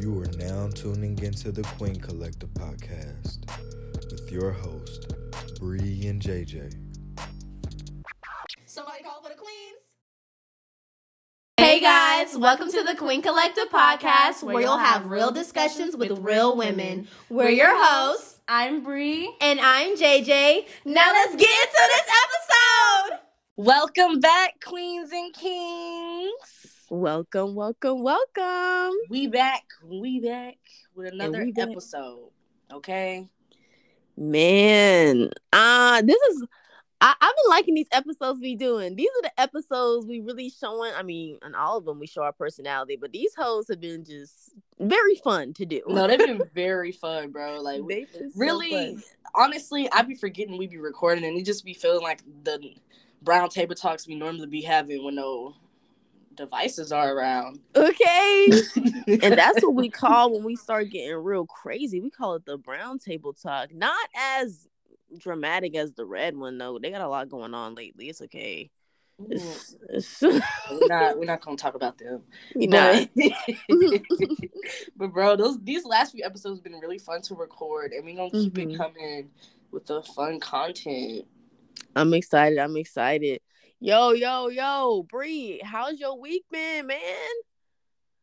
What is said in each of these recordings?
You are now tuning into the Queen Collective Podcast with your host, Bree and JJ. Somebody call for the queens. Hey guys, welcome to the Queen Collective Podcast, where you'll have real discussions with real women. We're your hosts. I'm Bree. And I'm JJ. Now let's get into this episode. Welcome back, queens and kings. Welcome, welcome, welcome. We back with another episode, okay? Man, this is, I've been liking these episodes we doing. These are the episodes we really showing, I mean, on all of them we show our personality, but these hoes have been just very fun to do. No, they've been very fun, bro. Like, really, so honestly, I be forgetting we be recording, and it just be feeling like the brown table talks we normally be having when no devices are around, okay? And that's what we call, when we start getting real crazy, we call it the brown table talk. Not as dramatic as the red one, though. They got a lot going on lately. It's okay. We're not gonna talk about them. But bro, these last few episodes have been really fun to record, and we're gonna keep it coming with the fun content. I'm excited. Yo, Bree, how's your week been, man?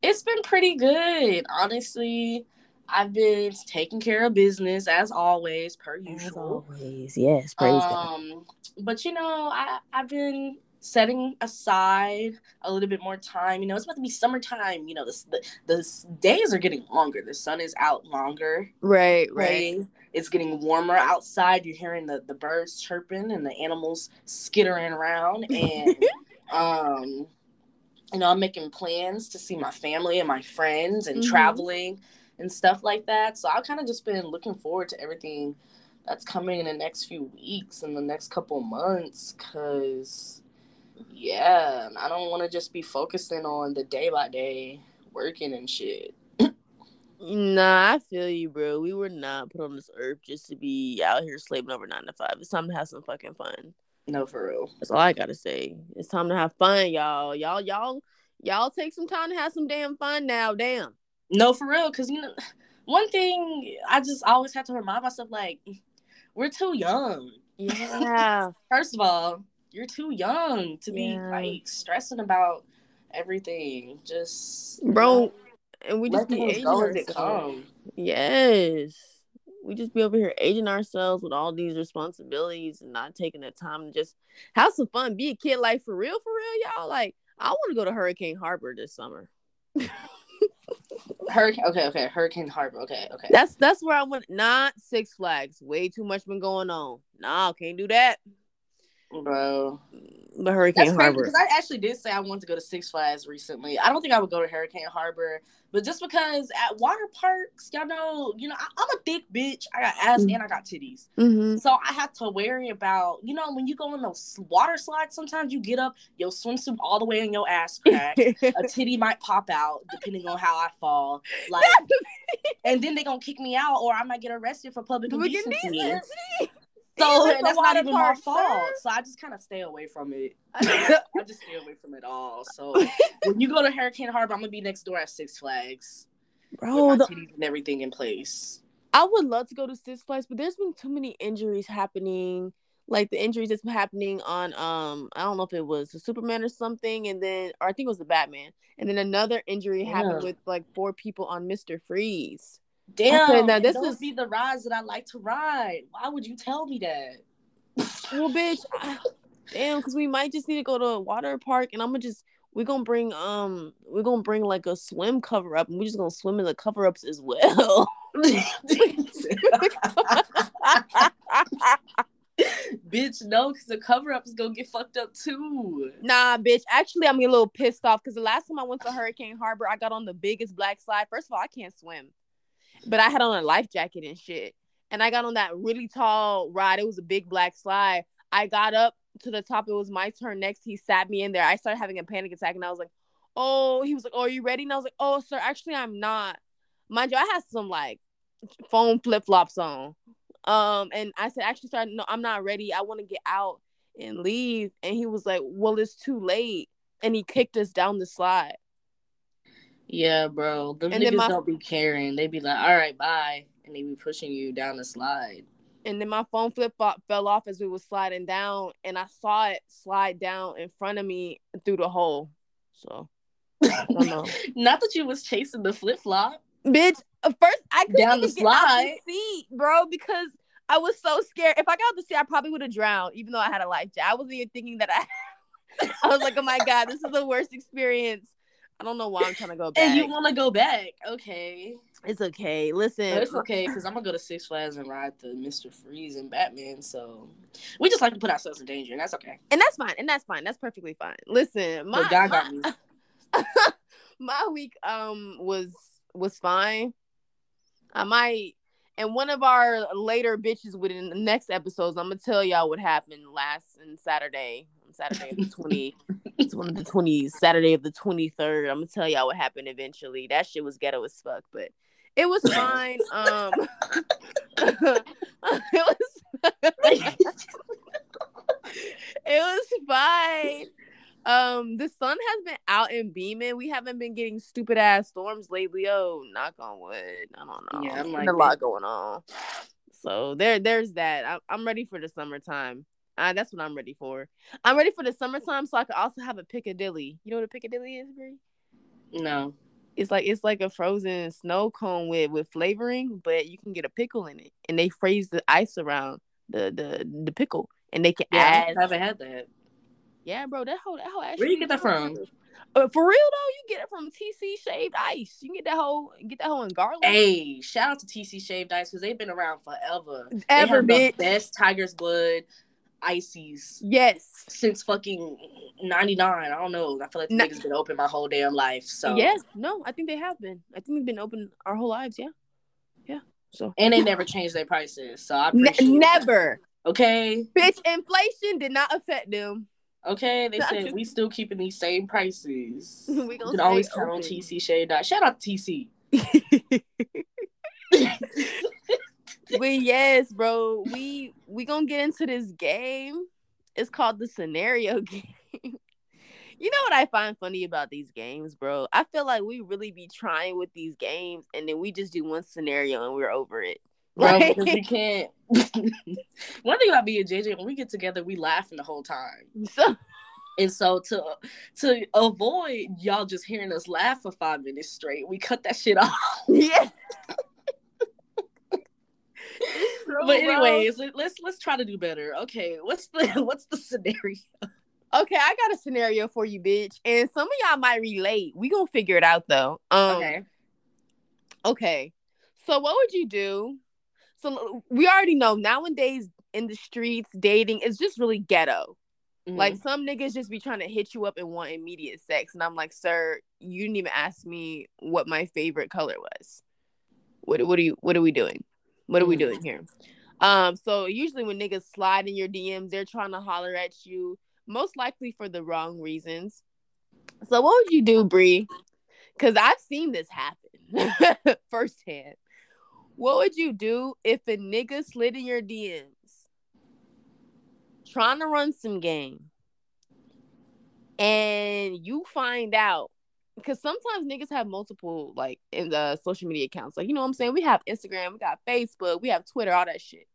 It's been pretty good. Honestly, I've been taking care of business as always, per usual. As always, yes, praise God. But, you know, I've been setting aside a little bit more time. You know, it's about to be summertime. You know, the days are getting longer. The sun is out longer. Right. It's getting warmer outside. You're hearing the birds chirping and the animals skittering around. And, you know, I'm making plans to see my family and my friends and traveling and stuff like that. So I've kind of just been looking forward to everything that's coming in the next few weeks and the next couple months, because yeah, I don't want to just be focusing on the day-by-day working and shit. Nah, I feel you, bro. We were not put on this earth just to be out here slaving over 9 to 5. It's time to have some fucking fun. No, for real. That's all I gotta say. It's time to have fun, y'all. Y'all take some time to have some damn fun now, damn. No, for real, because, you know, one thing I just always have to remind myself, like, we're too young. Yeah. First of all, you're too young to be like stressing about everything. Just, bro, know, and we just be aging ourselves. Yes, we just be over here aging ourselves with all these responsibilities and not taking the time to just have some fun, be a kid, like for real, y'all. Like, I want to go to Hurricane Harbor this summer. Hurricane Harbor. Okay. That's where I went. Not Six Flags. Way too much been going on. Nah, can't do that. Bro, the Hurricane Harbor. Because I actually did say I wanted to go to Six Flags recently. I don't think I would go to Hurricane Harbor, but just because at water parks, y'all know, you know, I'm a thick bitch. I got ass and I got titties, so I have to worry about, you know, when you go in those water slides, sometimes you get up, your swimsuit all the way in your ass crack, a titty might pop out depending on how I fall, like, and then they gonna kick me out, or I might get arrested for public indecency. So that's not even my fault. So I just kind of stay away from it. I just stay away from it all. So when you go to Hurricane Harbor, I'm gonna be next door at Six Flags, bro, with my titties and everything in place. I would love to go to Six Flags, but there's been too many injuries happening. Like the injuries that's been happening on, I don't know if it was the Superman or something, and then, or I think it was the Batman, and then another injury happened with like 4 people on Mr. Freeze. Damn, now, those be the rides that I like to ride. Why would you tell me that? Well, bitch, damn, because we might just need to go to a water park, and we're gonna bring like a swim cover up, and we're just gonna swim in the cover ups as well. Bitch, no, because the cover up is gonna get fucked up too. Nah, bitch. Actually, I'm a little pissed off because the last time I went to Hurricane Harbor, I got on the biggest black slide. First of all, I can't swim. But I had on a life jacket and shit. And I got on that really tall ride. It was a big black slide. I got up to the top. It was my turn next. He sat me in there. I started having a panic attack. And I was like, oh, he was like, oh, are you ready? And I was like, oh, sir, actually, I'm not. Mind you, I had some, like, foam flip-flops on. And I said, actually, sir, no, I'm not ready. I want to get out and leave. And he was like, well, it's too late. And he kicked us down the slide. Yeah, bro. Them and niggas don't be caring. They be like, all right, bye. And they be pushing you down the slide. And then my phone fell off as we were sliding down. And I saw it slide down in front of me through the hole. So, I don't know. Not that you was chasing the flip-flop. Bitch, first, I couldn't down the slide. Get out the seat, bro, because I was so scared. If I got out the seat, I probably would have drowned, even though I had a life jacket. I wasn't even thinking that I was like, oh, my God, this is the worst experience. I don't know why I'm trying to go back. And you want to go back. Okay. It's okay. Listen. But it's okay because I'm going to go to Six Flags and ride the Mr. Freeze and Batman. So we just like to put ourselves in danger. And that's okay. And that's fine. That's perfectly fine. Listen. My week was fine. I might. And one of our later bitches within the next episodes, I'm going to tell y'all what happened Saturday of the 20th. It's one of the 20s. Saturday of the 23rd. I'm going to tell y'all what happened eventually. That shit was ghetto as fuck, but it was fine. It was fine. The sun has been out and beaming. We haven't been getting stupid ass storms lately. Oh, knock on wood. I don't know. Yeah, there's a lot going on. So there's that. I'm ready for the summertime. That's what I'm ready for. I'm ready for the summertime so I could also have a Piccadilly. You know what a Piccadilly is, Bree? No. It's like a frozen snow cone with flavoring, but you can get a pickle in it. And they freeze the ice around the pickle. And they can add. I haven't had that. Yeah, bro, that whole actually. Where you get that from? For real though, you get it from TC Shaved Ice. You can get that whole in garlic. Hey, shout out to TC Shaved Ice because they've been around forever. Ever, bitch. They have the best Tiger's blood ices. Yes, since fucking 99. I don't know. I feel like the niggas been open my whole damn life. So yes, no, I think they have been. I think we've been open our whole lives. Yeah, yeah. So and they never changed their prices. So I appreciate never. That. Okay, bitch, inflation did not affect them. Okay, they said we still keeping these same prices. We can always count on TC Shade. Shout out to TC. But yes, bro, we gonna get into this game. It's called the scenario game. You know what I find funny about these games, bro? I feel like we really be trying with these games, and then we just do one scenario and we're over it. Bro, because we can't. One thing about me and JJ, when we get together, we laughing the whole time. So to avoid y'all just hearing us laugh for 5 minutes straight, we cut that shit off. Yeah. True, but anyways, bro. Let's try to do better. Okay, what's the scenario? Okay, I got a scenario for you, bitch. And some of y'all might relate. We gonna figure it out though. Okay. So what would you do? So we already know nowadays in the streets, dating is just really ghetto. Mm-hmm. Like some niggas just be trying to hit you up and want immediate sex. And I'm like, sir, you didn't even ask me what my favorite color was. What are we doing? What are we doing here? So usually when niggas slide in your DMs, they're trying to holler at you, most likely for the wrong reasons. So what would you do, Bree? Because I've seen this happen firsthand. What would you do if a nigga slid in your DMs trying to run some game and you find out? Because sometimes niggas have multiple, like, in the social media accounts. Like, you know what I'm saying? We have Instagram, we got Facebook, we have Twitter, all that shit.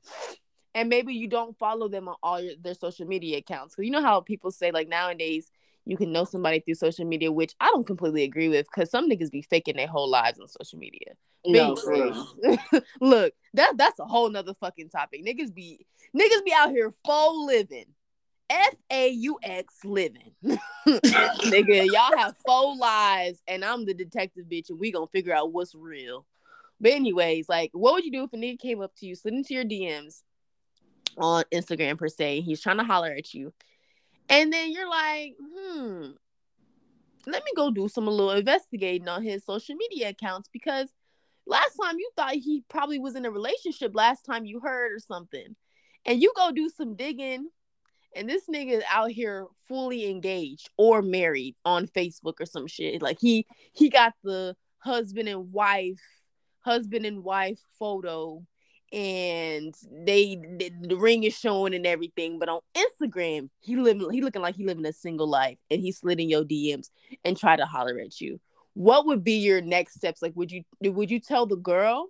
And maybe you don't follow them on all their social media accounts. So you know how people say, like, nowadays, you can know somebody through social media, which I don't completely agree with because some niggas be faking their whole lives on social media. No, look, that's a whole nother fucking topic. Niggas be out here faux living. FAUX living. Nigga, y'all have faux lives and I'm the detective bitch and we gonna figure out what's real. But anyways, like, what would you do if a nigga came up to you, slid into your DMs on Instagram per se, he's trying to holler at you, and then you're like, let me go do some a little investigating on his social media accounts because last time you thought he probably was in a relationship last time you heard or something. And you go do some digging and this nigga is out here fully engaged or married on Facebook or some shit. Like he got the husband and wife photo and the ring is showing and everything, but on Instagram he looking like he living a single life and he slid in your DMs and tried to holler at you. what would be your next steps? Like, would you tell the girl,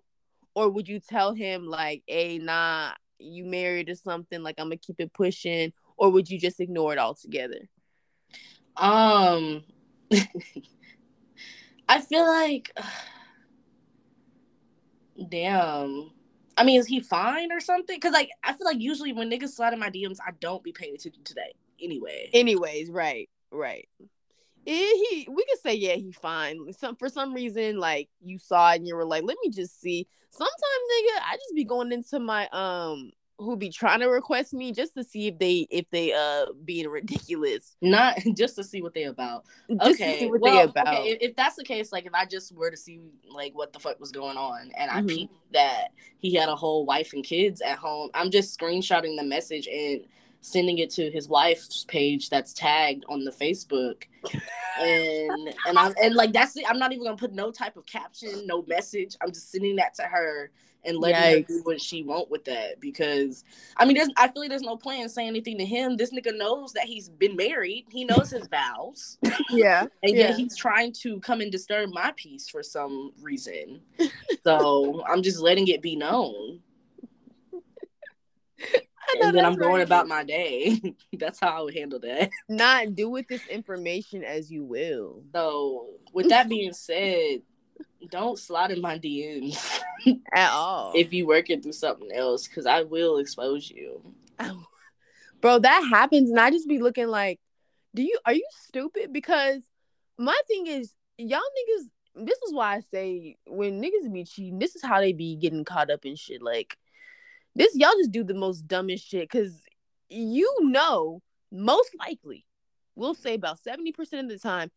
or would you tell him like, hey, nah, you married or something, like I'm gonna keep it pushing, or would you just ignore it altogether? I feel like, damn. I mean, is he fine or something? Because, like, I feel like usually when niggas slide in my DMs, I don't be paying attention to that anyway. Anyways, right. We could say, yeah, he fine. For some reason, like, you saw it and you were like, let me just see. Sometimes, nigga, I just be going into my, who be trying to request me just to see if they being ridiculous. Not just to see what they about. Just okay. To see what they about. Okay, if that's the case, like if I just were to see like what the fuck was going on and I peeped that he had a whole wife and kids at home, I'm just screenshotting the message and sending it to his wife's page that's tagged on the Facebook. I'm not even gonna put no type of caption, no message. I'm just sending that to her and letting her do what she want with that, because I mean I feel like there's no point in saying anything to him. This nigga knows that he's been married. He knows his vows. Yeah. And yet he's trying to come and disturb my peace for some reason. So I'm just letting it be known. And then I'm going about my day. That's how I would handle that. Not do with this information as you will. So, with that being said, don't slide in my DMs. At all. If you working through something else, because I will expose you. Oh. Bro, that happens. And I just be looking like, are you stupid? Because my thing is, y'all niggas, this is why I say when niggas be cheating, this is how they be getting caught up in shit. Like, this, y'all just do the most dumbest shit, because most likely, we'll say about 70% of the time,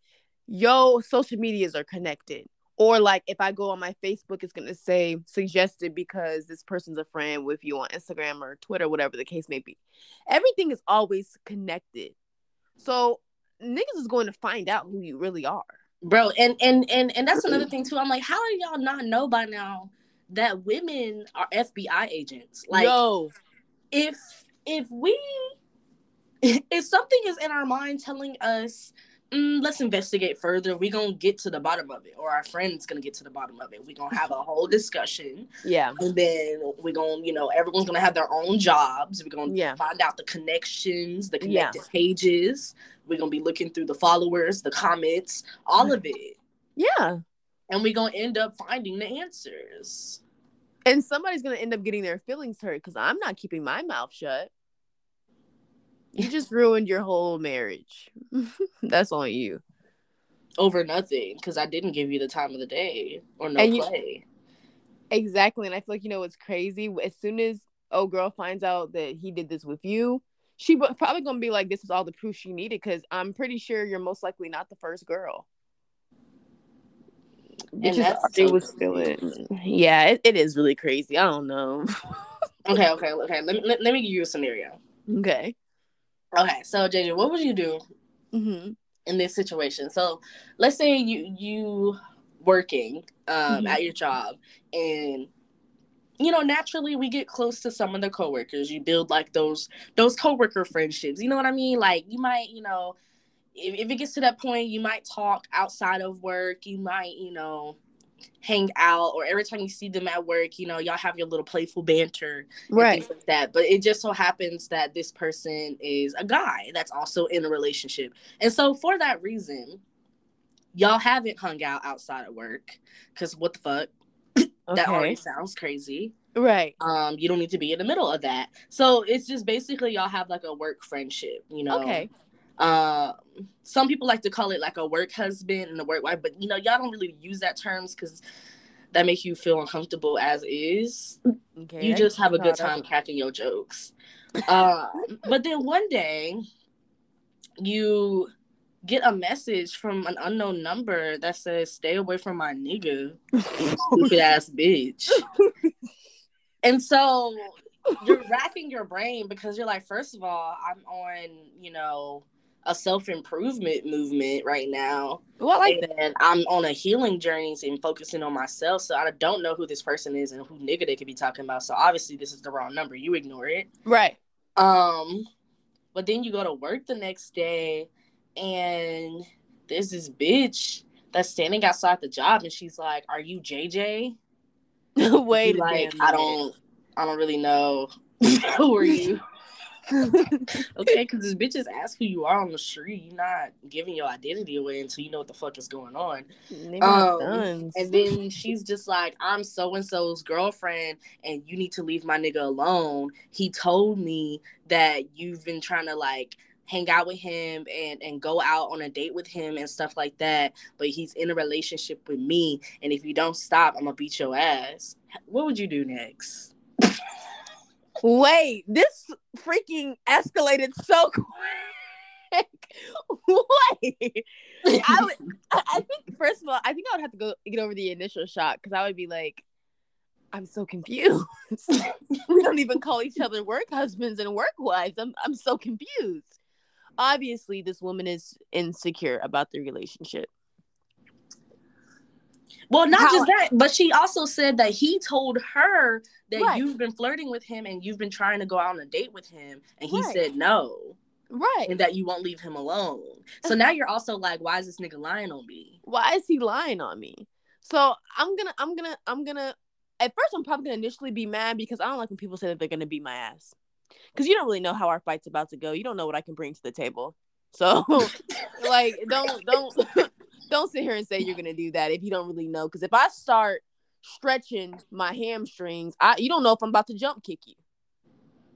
yo, social medias are connected. Or like, if I go on my Facebook, it's going to say suggested because this person's a friend with you on Instagram or Twitter, whatever the case may be. Everything is always connected. So niggas is going to find out who you really are. Bro, and that's another thing too. I'm like, how do y'all not know by now that women are FBI agents? Like, yo, if something is in our mind telling us, let's investigate further, we're gonna get to the bottom of it, or our friend's gonna get to the bottom of it, we're gonna have a whole discussion, and then we're gonna, everyone's gonna have their own jobs, we're gonna find out the connections, the connected pages, we're gonna be looking through the followers, the comments, all of it, and we're going to end up finding the answers. And somebody's going to end up getting their feelings hurt, because I'm not keeping my mouth shut. You just ruined your whole marriage. That's on you. Over nothing, because I didn't give you the time of the day or play. Exactly. And I feel like, what's crazy? As soon as old girl finds out that he did this with you, she's probably going to be like, this is all the proof she needed, because I'm pretty sure you're most likely not the first girl. And it is really crazy. I don't know. Okay. Let me give you a scenario. Okay. So, JJ, what would you do in this situation? So, let's say you working at your job, and naturally we get close to some of the coworkers. You build like those coworker friendships. You know what I mean? Like you might, if it gets to that point, you might talk outside of work. You might, hang out, or every time you see them at work, y'all have your little playful banter, right? And things like that. But it just so happens that this person is a guy that's also in a relationship, and so for that reason, y'all haven't hung out outside of work because what the fuck? Okay. That already sounds crazy. Right. You don't need to be in the middle of that. So it's just basically y'all have like a work friendship, Okay. Some people like to call it like a work husband and a work wife, but y'all don't really use that terms because that makes you feel uncomfortable as is. Okay, you just have a good time cracking your jokes. But then one day you get a message from an unknown number that says, "Stay away from my nigga, you stupid ass bitch." And so you're racking your brain because you're like, first of all, I'm on, a self-improvement movement right now. Well, I'm on a healing journey and focusing on myself, so I don't know who this person is and who nigga they could be talking about, so obviously this is the wrong number. You ignore it. Right. But then you go to work the next day, and there's this bitch that's standing outside the job, and she's like, "Are you JJ?" Wait, like, I don't really know. Who are you? Okay, because this bitch just asked who you are on the street. You're not giving your identity away until you know what the fuck is going on. And then she's just like, I'm so-and-so's girlfriend, and you need to leave my nigga alone. He told me that you've been trying to, like, hang out with him and go out on a date with him and stuff like that, but he's in a relationship with me, and if you don't stop, I'm gonna beat your ass. What would you do next? Wait, this freaking escalated so quick. Wait. I think, first of all, I think I would have to go get over the initial shock, because I would be like, I'm so confused. We don't even call each other work husbands and work wives. I'm so confused. Obviously, this woman is insecure about the relationship. Well, not just that, but she also said that he told her that you've been flirting with him and you've been trying to go out on a date with him, and he said no. Right. And that you won't leave him alone. So now you're also like, why is this nigga lying on me? Why is he lying on me? So I'm gonna at first I'm probably gonna initially be mad, because I don't like when people say that they're gonna beat my ass. Because you don't really know how our fight's about to go. You don't know what I can bring to the table. So like don't sit here and say you're gonna do that if you don't really know. Because if I start stretching my hamstrings, you don't know if I'm about to jump kick you.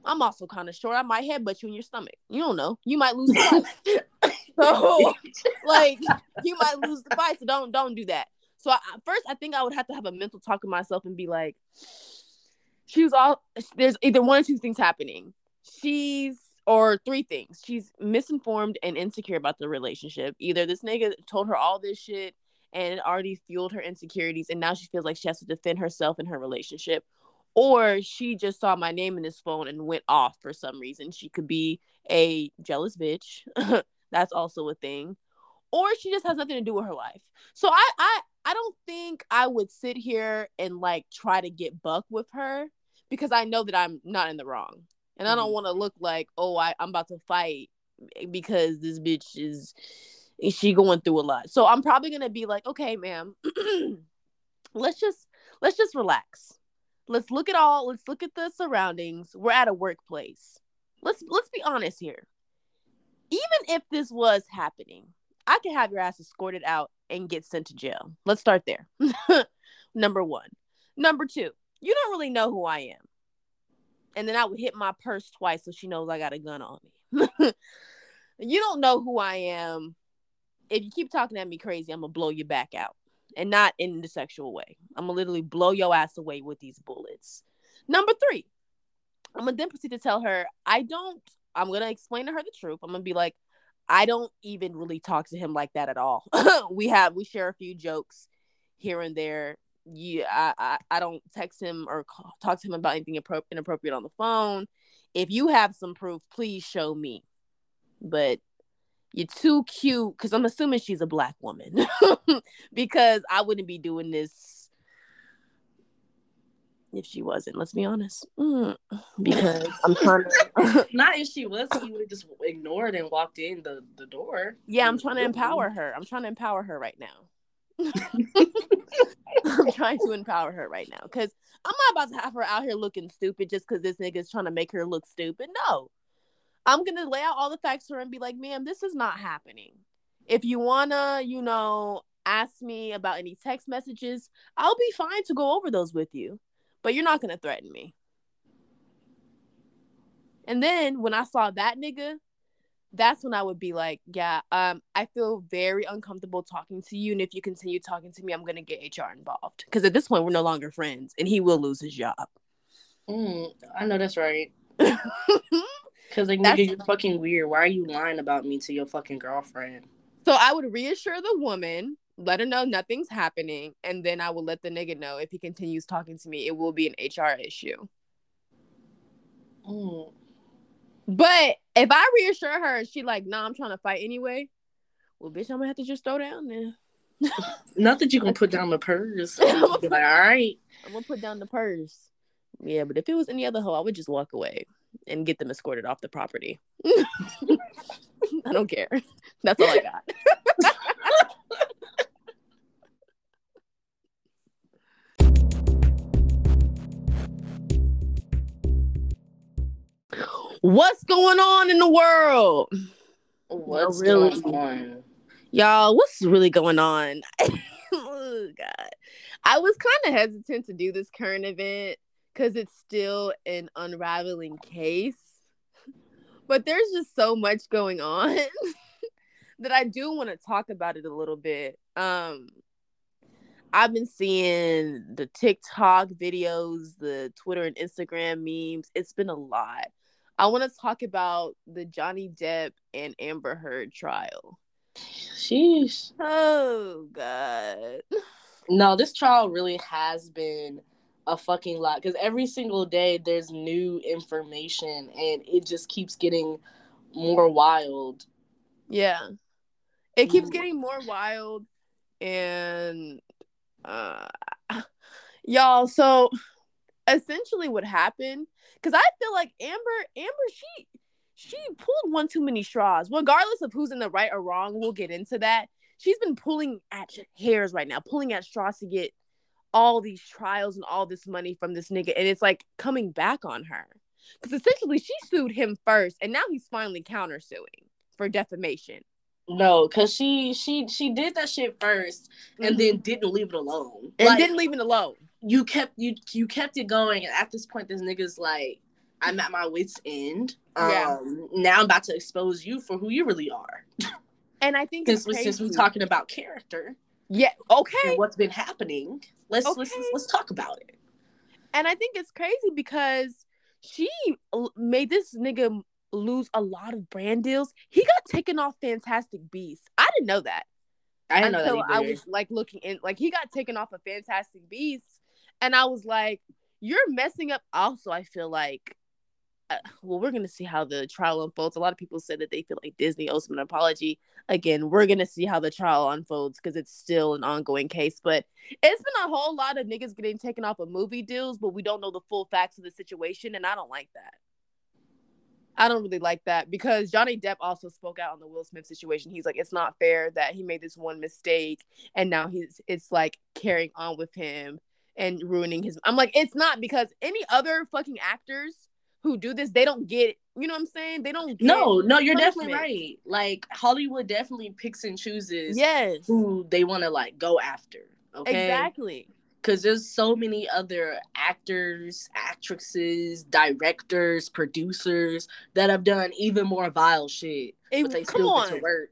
I'm also kind of short. I might headbutt you in your stomach. You don't know. You might lose the fight. So like you might lose the fight. So don't do that. So first, I think I would have to have a mental talk with myself and be like, there's either one or two things happening. Or three things. She's misinformed and insecure about the relationship. Either this nigga told her all this shit and it already fueled her insecurities, and now she feels like she has to defend herself in her relationship. Or she just saw my name in his phone and went off for some reason. She could be a jealous bitch. That's also a thing. Or she just has nothing to do with her life. So I don't think I would sit here and like try to get buck with her, because I know that I'm not in the wrong. And I don't want to look like, oh, I'm about to fight because this bitch is going through a lot. So I'm probably going to be like, okay, ma'am, let's just relax. Let's look at the surroundings. We're at a workplace. Let's be honest here. Even if this was happening, I could have your ass escorted out and get sent to jail. Let's start there. Number one. Number two, you don't really know who I am. And then I would hit my purse twice so she knows I got a gun on me. You don't know who I am. If you keep talking at me crazy, I'm going to blow your back out. And not in the sexual way. I'm going to literally blow your ass away with these bullets. Number three, I'm going to then proceed to tell her, I'm going to explain to her the truth. I'm going to be like, I don't even really talk to him like that at all. We share a few jokes here and there. Yeah, I don't text him or talk to him about anything inappropriate on the phone. If you have some proof, please show me. But you're too cute, because I'm assuming she's a black woman, because I wouldn't be doing this if she wasn't. Let's be honest. Because I'm trying to... Not if she wasn't, you would have just ignored and walked in the door. Yeah, I'm trying to empower her. I'm trying to empower her right now. I'm trying to empower her right now, because I'm not about to have her out here looking stupid just because this nigga's trying to make her look stupid. No, I'm going to lay out all the facts to her and be like, ma'am, this is not happening. If you want to, ask me about any text messages, I'll be fine to go over those with you, but you're not going to threaten me. And then when I saw that nigga, that's when I would be like, yeah, I feel very uncomfortable talking to you. And if you continue talking to me, I'm going to get HR involved. Because at this point, we're no longer friends and he will lose his job. I know that's right. Because, nigga, you're fucking weird. Why are you lying about me to your fucking girlfriend? So I would reassure the woman, let her know nothing's happening. And then I will let the nigga know if he continues talking to me, it will be an HR issue. But if I reassure her and she like, nah, I'm trying to fight anyway, well, bitch, I'm going to have to just throw down then. Not that you can put down the purse. I'm going to be like, all right. I'm going to put down the purse. Yeah, but if it was any other hoe, I would just walk away and get them escorted off the property. I don't care. That's all I got. What's going on in the world? What's really going on? Y'all, what's really going on? Oh, God. I was kind of hesitant to do this current event because it's still an unraveling case. But there's just so much going on that I do want to talk about it a little bit. I've been seeing the TikTok videos, the Twitter and Instagram memes. It's been a lot. I want to talk about the Johnny Depp and Amber Heard trial. Sheesh. Oh, God. No, this trial really has been a fucking lot because every single day there's new information and it just keeps getting more wild. Yeah. It keeps getting more wild and... y'all, so essentially what happened, because I feel like Amber, she pulled one too many straws. Regardless of who's in the right or wrong, we'll get into that. She's been pulling at hairs right now, pulling at straws to get all these trials and all this money from this nigga, and it's like coming back on her. Because essentially she sued him first, and now he's finally countersuing for defamation. No, because she did that shit first and then didn't leave it alone. And like, didn't leave it alone. You kept it going, and at this point this nigga's like, I'm at my wit's end. Now I'm about to expose you for who you really are. And I think since we're talking about character. Yeah, okay. And what's been happening. Let's talk about it. And I think it's crazy because she made this nigga lose a lot of brand deals. He got taken off Fantastic Beasts. I didn't know that. I didn't know that either. I was like looking in, like he got taken off of Fantastic Beasts, and I was like, "You're messing up." Also, I feel like, we're gonna see how the trial unfolds. A lot of people said that they feel like Disney owes him an apology. Again, we're gonna see how the trial unfolds because it's still an ongoing case. But it's been a whole lot of niggas getting taken off of movie deals, but we don't know the full facts of the situation, and I don't like that. I don't really like that because Johnny Depp also spoke out on the Will Smith situation. He's like, it's not fair that he made this one mistake and now it's like carrying on with him and ruining his... I'm like, it's not, because any other fucking actors who do this, they don't get... You know what I'm saying? They don't get... No, you're definitely right. Like, Hollywood definitely picks and chooses who they want to, like, go after. Okay? Exactly. Because there's so many other actors, actresses, directors, producers that have done even more vile shit. But they still get to work.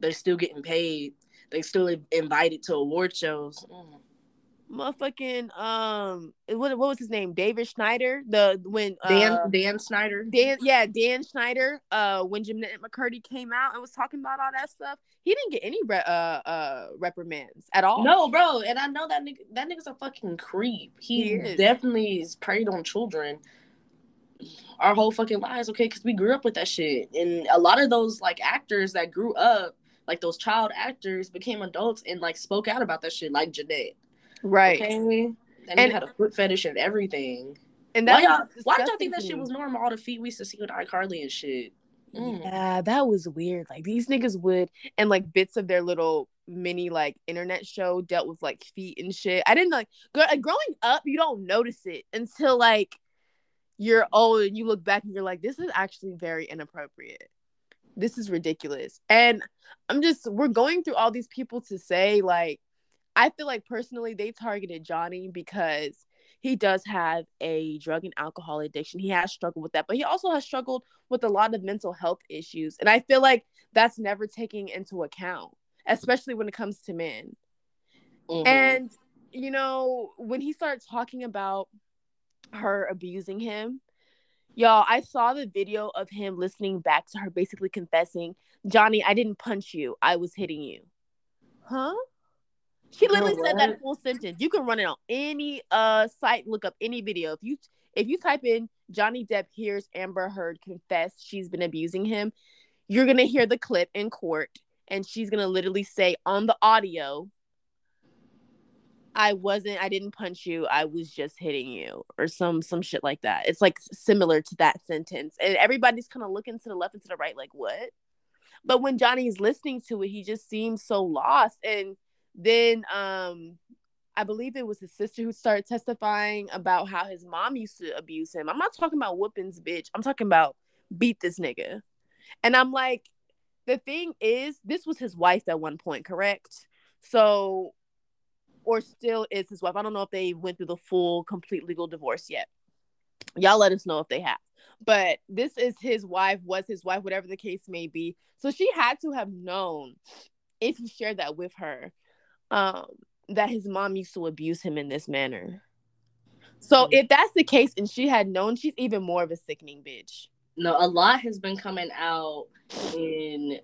They're still getting paid. They still invited to award shows. Motherfucking, what was his name? David Schneider? Dan Schneider. Dan Schneider. When Jeanette McCurdy came out and was talking about all that stuff, he didn't get any reprimands at all. No, bro. And I know that nigga's a fucking creep. He definitely is preyed on children our whole fucking lives, okay? Because we grew up with that shit. And a lot of those, like, actors that grew up, like, those child actors became adults and, like, spoke out about that shit, like Jeanette. Right. Okay? And he had a foot fetish and everything. And why did y'all think that shit was normal? All the feet we used to see with iCarly and shit. Yeah, that was weird. Like, these niggas would, and like bits of their little mini like internet show dealt with like feet and shit. I didn't like growing up, you don't notice it until like you're old and you look back and you're like, this is actually very inappropriate. This is ridiculous. And we're going through all these people to say, like, I feel like personally they targeted Johnny because he does have a drug and alcohol addiction. He has struggled with that, but he also has struggled with a lot of mental health issues. And I feel like that's never taken into account, especially when it comes to men. Mm-hmm. And, you know, when he started talking about her abusing him, y'all, I saw the video of him listening back to her basically confessing, Johnny, I didn't punch you. I was hitting you. Huh? She literally said that full sentence. You can run it on any site, look up any video. If you type in Johnny Depp hears Amber Heard confess she's been abusing him, you're going to hear the clip in court, and she's going to literally say on the audio, I didn't punch you, I was just hitting you, or some shit like that. It's like similar to that sentence. And everybody's kind of looking to the left and to the right like, what? But when Johnny's listening to it, he just seems so lost. And then I believe it was his sister who started testifying about how his mom used to abuse him. I'm not talking about whoopings, bitch. I'm talking about beat this nigga. And I'm like, the thing is, this was his wife at one point, correct? So, or still is his wife. I don't know if they went through the full, complete legal divorce yet. Y'all let us know if they have. But this is his wife, was his wife, whatever the case may be. So she had to have known, if he shared that with her, that his mom used to abuse him in this manner. So if that's the case and she had known, she's even more of a sickening bitch. No, a lot has been coming out in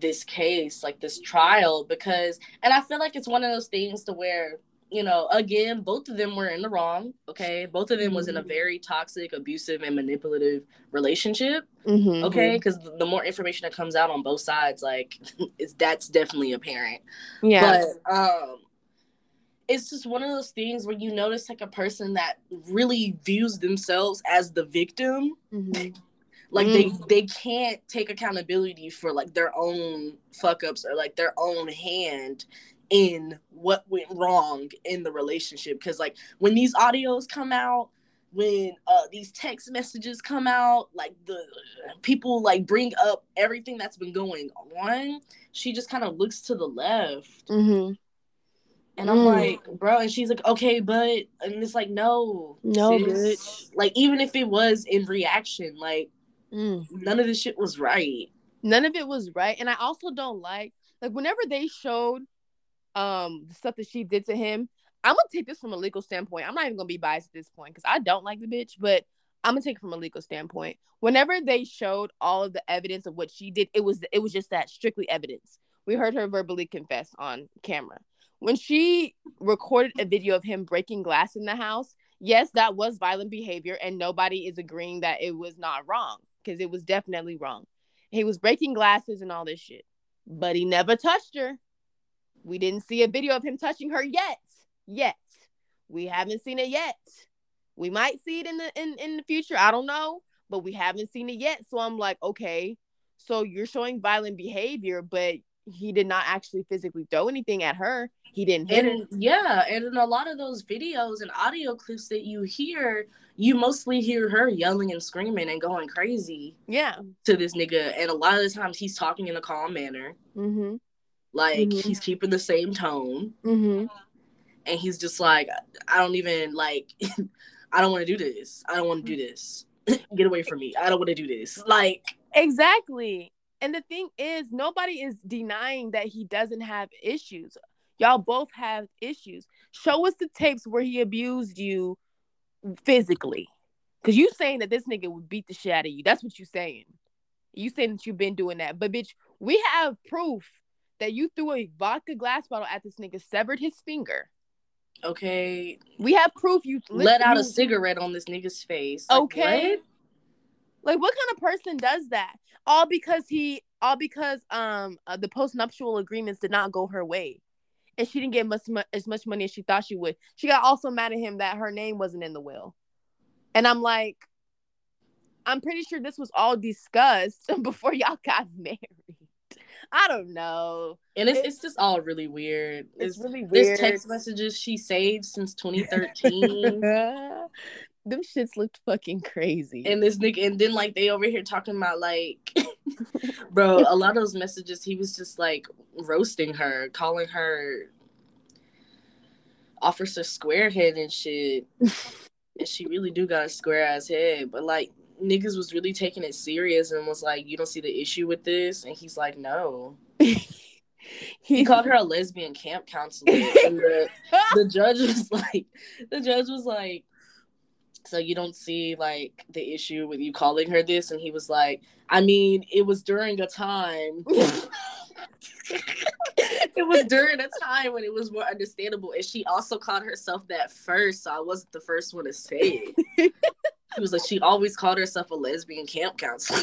this case, like this trial, because, and I feel like it's one of those things to where, you know, again, both of them were in the wrong, okay? Both of them was in a very toxic, abusive, and manipulative relationship, okay? Because the more information that comes out on both sides, like, that's definitely apparent. Yeah. But, it's just one of those things where you notice, like, a person that really views themselves as the victim. Like, they can't take accountability for, like, their own fuck-ups or, like, their own hand in what went wrong in the relationship. Because, like, when these audios come out, when these text messages come out, like, the people, like, bring up everything that's been going on, she just kind of looks to the left. And I'm like, bro, and she's like, okay, but, and it's like, no, sis. Like, even if it was in reaction, like, none of this shit was right. None of it was right. And I also don't like, whenever they showed the stuff that she did to him, I'm going to take this from a legal standpoint. I'm not even going to be biased at this point because I don't like the bitch, but I'm going to take it from a legal standpoint. Whenever they showed all of the evidence of what she did, it was just that, strictly evidence. We heard her verbally confess on camera. When she recorded a video of him breaking glass in the house, yes, that was violent behavior, and nobody is agreeing that it was not wrong, because it was definitely wrong. He was breaking glasses and all this shit, but he never touched her. We didn't see a video of him touching her yet. We haven't seen it yet. We might see it in the future. I don't know, but we haven't seen it yet. So I'm like, okay, so you're showing violent behavior, but he did not actually physically throw anything at her. He didn't hit her. Yeah, and in a lot of those videos and audio clips that you hear, you mostly hear her yelling and screaming and going crazy. Yeah, to this nigga. And a lot of the times he's talking in a calm manner. Like, he's keeping the same tone. And he's just like, I don't even, like, I don't want to do this. I don't want to do this. Get away from me. I don't want to do this. Like, exactly. And the thing is, nobody is denying that he doesn't have issues. Y'all both have issues. Show us the tapes where he abused you physically. Because you saying that this nigga would beat the shit out of you. That's what you saying. You saying that you've been doing that. But, bitch, we have proof that you threw a vodka glass bottle at this nigga, severed his finger. Okay. We have proof you... let out a cigarette on this nigga's face. Like, okay. What? Like, what kind of person does that? All because the post-nuptial agreements did not go her way. And she didn't get as much money as she thought she would. She got also mad at him that her name wasn't in the will. And I'm like, I'm pretty sure this was all discussed before y'all got married. I don't know. And it's just all really weird. It's really weird. There's text messages she saved since 2013. Them shits looked fucking crazy. And this nigga, and then, like, they over here talking about, like, bro, a lot of those messages, he was just, like, roasting her, calling her Officer Squarehead and shit. And she really do got a square-ass head. But, like, niggas was really taking it serious and was like, you don't see the issue with this? And he's like, no. He called her a lesbian camp counselor. And the judge was like, so you don't see, like, the issue with you calling her this? And he was like, I mean, it was during a time. It was during a time when it was more understandable. And she also called herself that first, so I wasn't the first one to say it. He was like, she always called herself a lesbian camp counselor.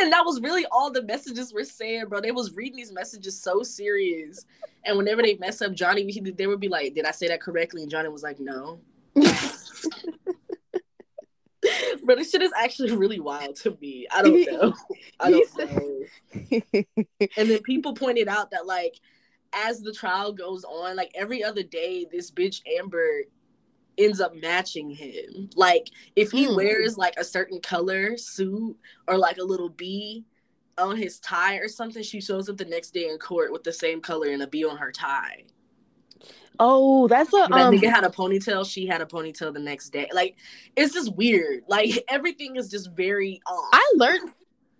And that was really all the messages were saying, bro. They was reading these messages so serious. And whenever they mess up Johnny, they would be like, did I say that correctly? And Johnny was like, no. But this shit is actually really wild to me. I don't know. And then people pointed out that, like, as the trial goes on, like, every other day, this bitch Amber ends up matching him. Like, if he wears, like, a certain color suit or, like, a little bee on his tie or something, she shows up the next day in court with the same color and a bee on her tie. Oh, that's a... That nigga had a ponytail. She had a ponytail the next day. Like, it's just weird. Like, everything is just very off.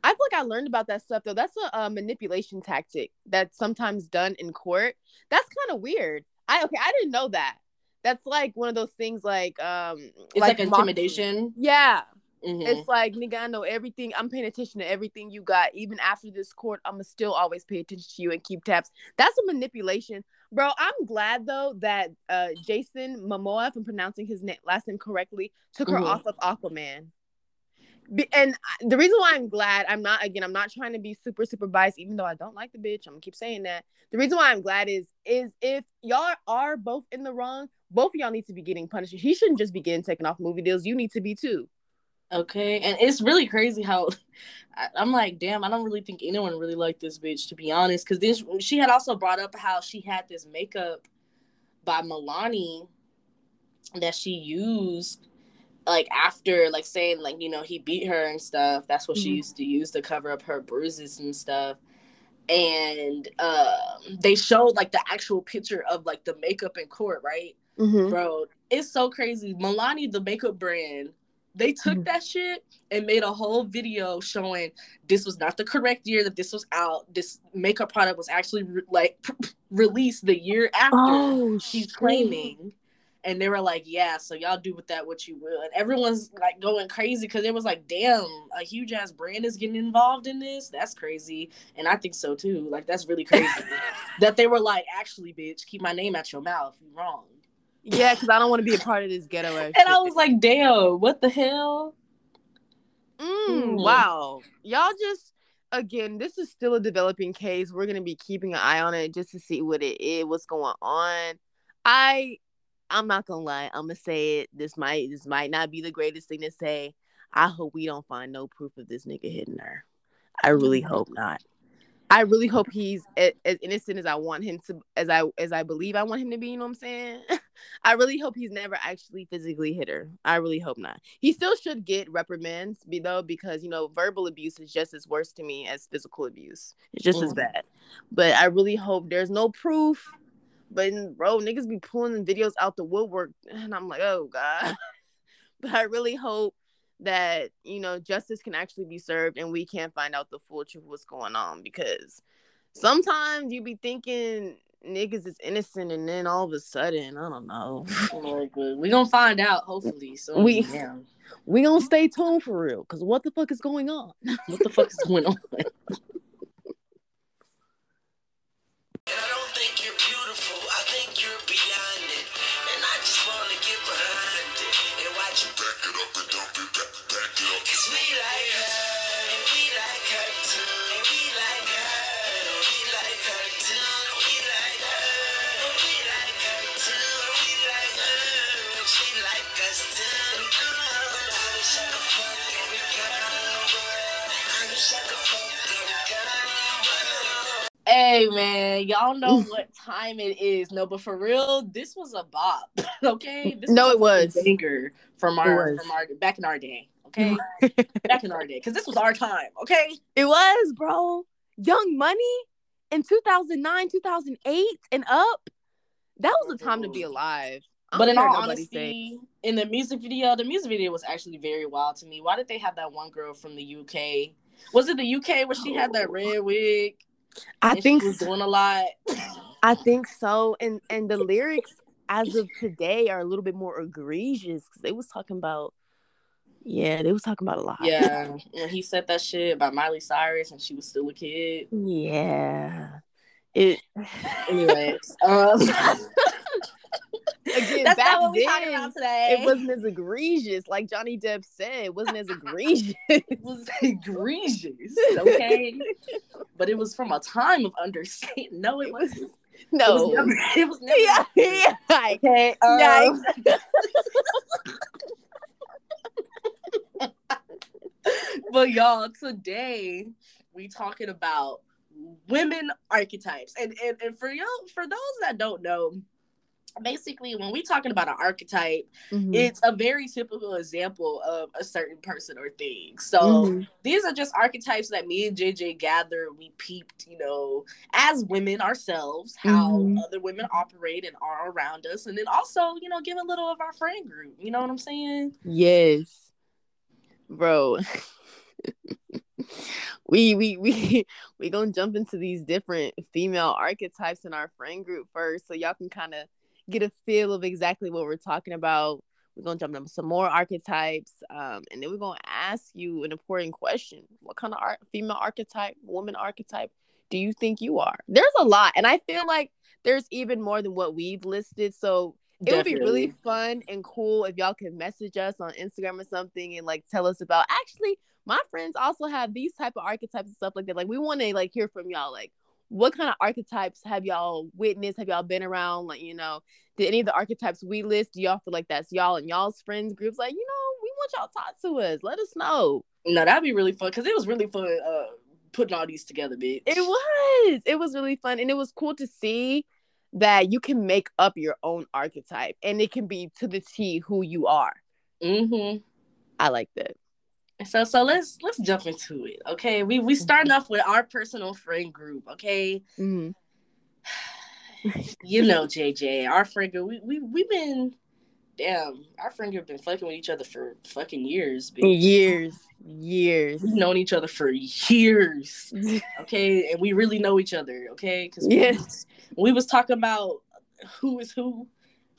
I feel like I learned about that stuff, though. That's a manipulation tactic that's sometimes done in court. That's kind of weird. I didn't know that. That's like one of those things like... it's like intimidation. Mocking. Yeah. Mm-hmm. It's like, nigga, I know everything. I'm paying attention to everything you got. Even after this court, I'm going to still always pay attention to you and keep tabs. That's a manipulation. Bro, I'm glad, though, that Jason Momoa, if I'm pronouncing his last name correctly, took her off of Aquaman. And the reason why I'm glad, I'm not trying to be super, super biased, even though I don't like the bitch. I'm going to keep saying that. The reason why I'm glad is if y'all are both in the wrong, both of y'all need to be getting punished. He shouldn't just be getting taken off movie deals. You need to be, too. Okay. And it's really crazy how I'm like, damn, I don't really think anyone really liked this bitch, to be honest. Because she had also brought up how she had this makeup by Milani that she used. Like, after, like, saying, like, you know, he beat her and stuff. That's what she used to use to cover up her bruises and stuff. And they showed, like, the actual picture of, like, the makeup in court, right? Mm-hmm. Bro, it's so crazy. Milani, the makeup brand, they took that shit and made a whole video showing this was not the correct year that this was out. This makeup product was actually, released the year after she's claiming. And they were like, yeah, so y'all do with that what you will. And everyone's, like, going crazy because it was like, damn, a huge-ass brand is getting involved in this? That's crazy. And I think so, too. Like, that's really crazy. That they were like, actually, bitch, keep my name out your mouth. You're wrong. Yeah, because I don't want to be a part of this ghetto. And I was like, damn, what the hell? Wow. Y'all just... Again, this is still a developing case. We're going to be keeping an eye on it just to see what it is, what's going on. I'm not gonna lie. I'm gonna say it. This might not be the greatest thing to say. I hope we don't find no proof of this nigga hitting her. I really hope not. I really hope he's as innocent as I want him to, as I believe I want him to be. You know what I'm saying? I really hope he's never actually physically hit her. I really hope not. He still should get reprimands, though, because, you know, verbal abuse is just as worse to me as physical abuse. It's just as bad. But I really hope there's no proof. But, bro, niggas be pulling videos out the woodwork, and I'm like, oh, God. But I really hope that, you know, justice can actually be served and we can find out the full truth of what's going on. Because sometimes you be thinking niggas is innocent, and then all of a sudden, I don't know. We gonna find out, hopefully. So we gonna stay tuned for real, because what the fuck is going on? What the fuck is going on? Hey, man, y'all know what time it is. No, but for real, this was a bop, okay? It was a banger from our back in our day, okay? Back in our day, because this was our time, okay? It was, bro. Young Money in 2009, 2008 and up. That was a time to be alive. But in all honesty, in the music video was actually very wild to me. Why did they have that one girl from the UK? Was it the UK where she had that red wig? I think she was doing a lot. I think so. And the lyrics as of today are a little bit more egregious because they was talking about a lot. Yeah. When he said that shit about Miley Cyrus and she was still a kid. Yeah. Anyways. Again, that's back what we're talking about today. It wasn't as egregious, like Johnny Depp said. It wasn't as egregious. It was egregious, okay? But it was from a time of understanding. No, it wasn't. No, it was never. Yeah. Okay. But y'all, today we talking about women archetypes, and for y'all, for those that don't know. basically, when we're talking about an archetype, it's a very typical example of a certain person or thing. So these are just archetypes that me and JJ gathered. We peeped, you know, as women ourselves, how other women operate and are around us. And then also, you know, give a little of our friend group. You know what I'm saying? Yes. Bro. We gonna jump into these different female archetypes in our friend group first, so y'all can kind of get a feel of exactly what we're talking about. We're gonna jump into some more archetypes, and then we're gonna ask you an important question. What kind of female archetype, woman archetype do you think you are? There's a lot, and I feel like there's even more than what we've listed, so it would be really fun and cool if y'all could message us on Instagram or something and like tell us about, actually, my friends also have these type of archetypes and stuff like that. Like, we want to like hear from y'all, like, what kind of archetypes have y'all witnessed? Have y'all been around? Like, you know, did any of the archetypes we list, do y'all feel like that's y'all and y'all's friends groups? Like, you know, we want y'all to talk to us. Let us know. No, that'd be really fun, because it was really fun putting all these together, bitch. It was really fun, and it was cool to see that you can make up your own archetype, and it can be to the T who you are. I like that. So let's jump into it, okay? We starting off with our personal friend group, okay? You know, JJ, our friend group, we've been, damn, our friend group been fucking with each other for fucking years. Bitch. Years. We've known each other for years, okay? And we really know each other, okay? Because we was talking about who is who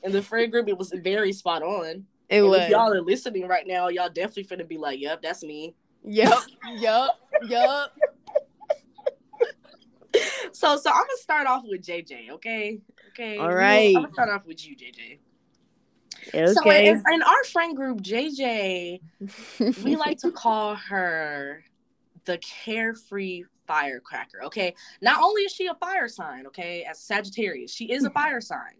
in the friend group. It was very spot on. If y'all are listening right now, y'all definitely finna be like, yep, that's me. Yep. So I'm gonna start off with JJ, okay? Okay. All right. I'm gonna start off with you, JJ. Okay. So in our friend group, JJ, we like to call her the carefree firecracker, okay? Not only is she a fire sign, okay, as Sagittarius, she is a fire sign.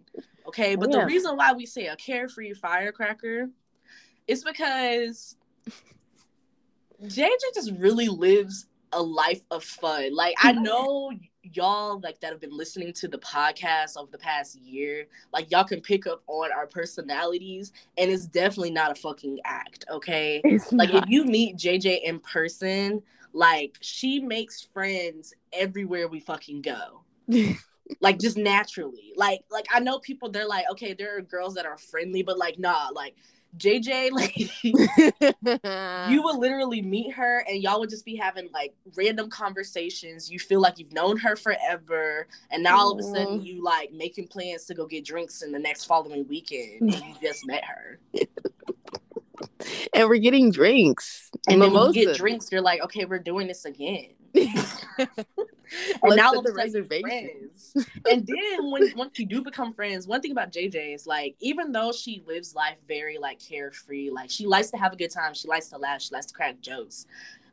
Okay, but the reason why we say a carefree firecracker is because JJ just really lives a life of fun. Like, I know y'all, like, that have been listening to the podcast over the past year, like, y'all can pick up on our personalities, and it's definitely not a fucking act, okay? It's like, not. If you meet JJ in person, like, she makes friends everywhere we fucking go. Like, just naturally. Like I know people, they're like, okay, there are girls that are friendly, but like, nah, like, JJ, like, you will literally meet her and y'all would just be having like random conversations. You feel like you've known her forever, and now all of a sudden you like making plans to go get drinks in the next following weekend, and you just met her. And we're getting drinks. And then when you get drinks, you're like, okay, we're doing this again. And now the reservations. And then once you do become friends, one thing about JJ is, like, even though she lives life very like carefree, like, she likes to have a good time, she likes to laugh, she likes to crack jokes,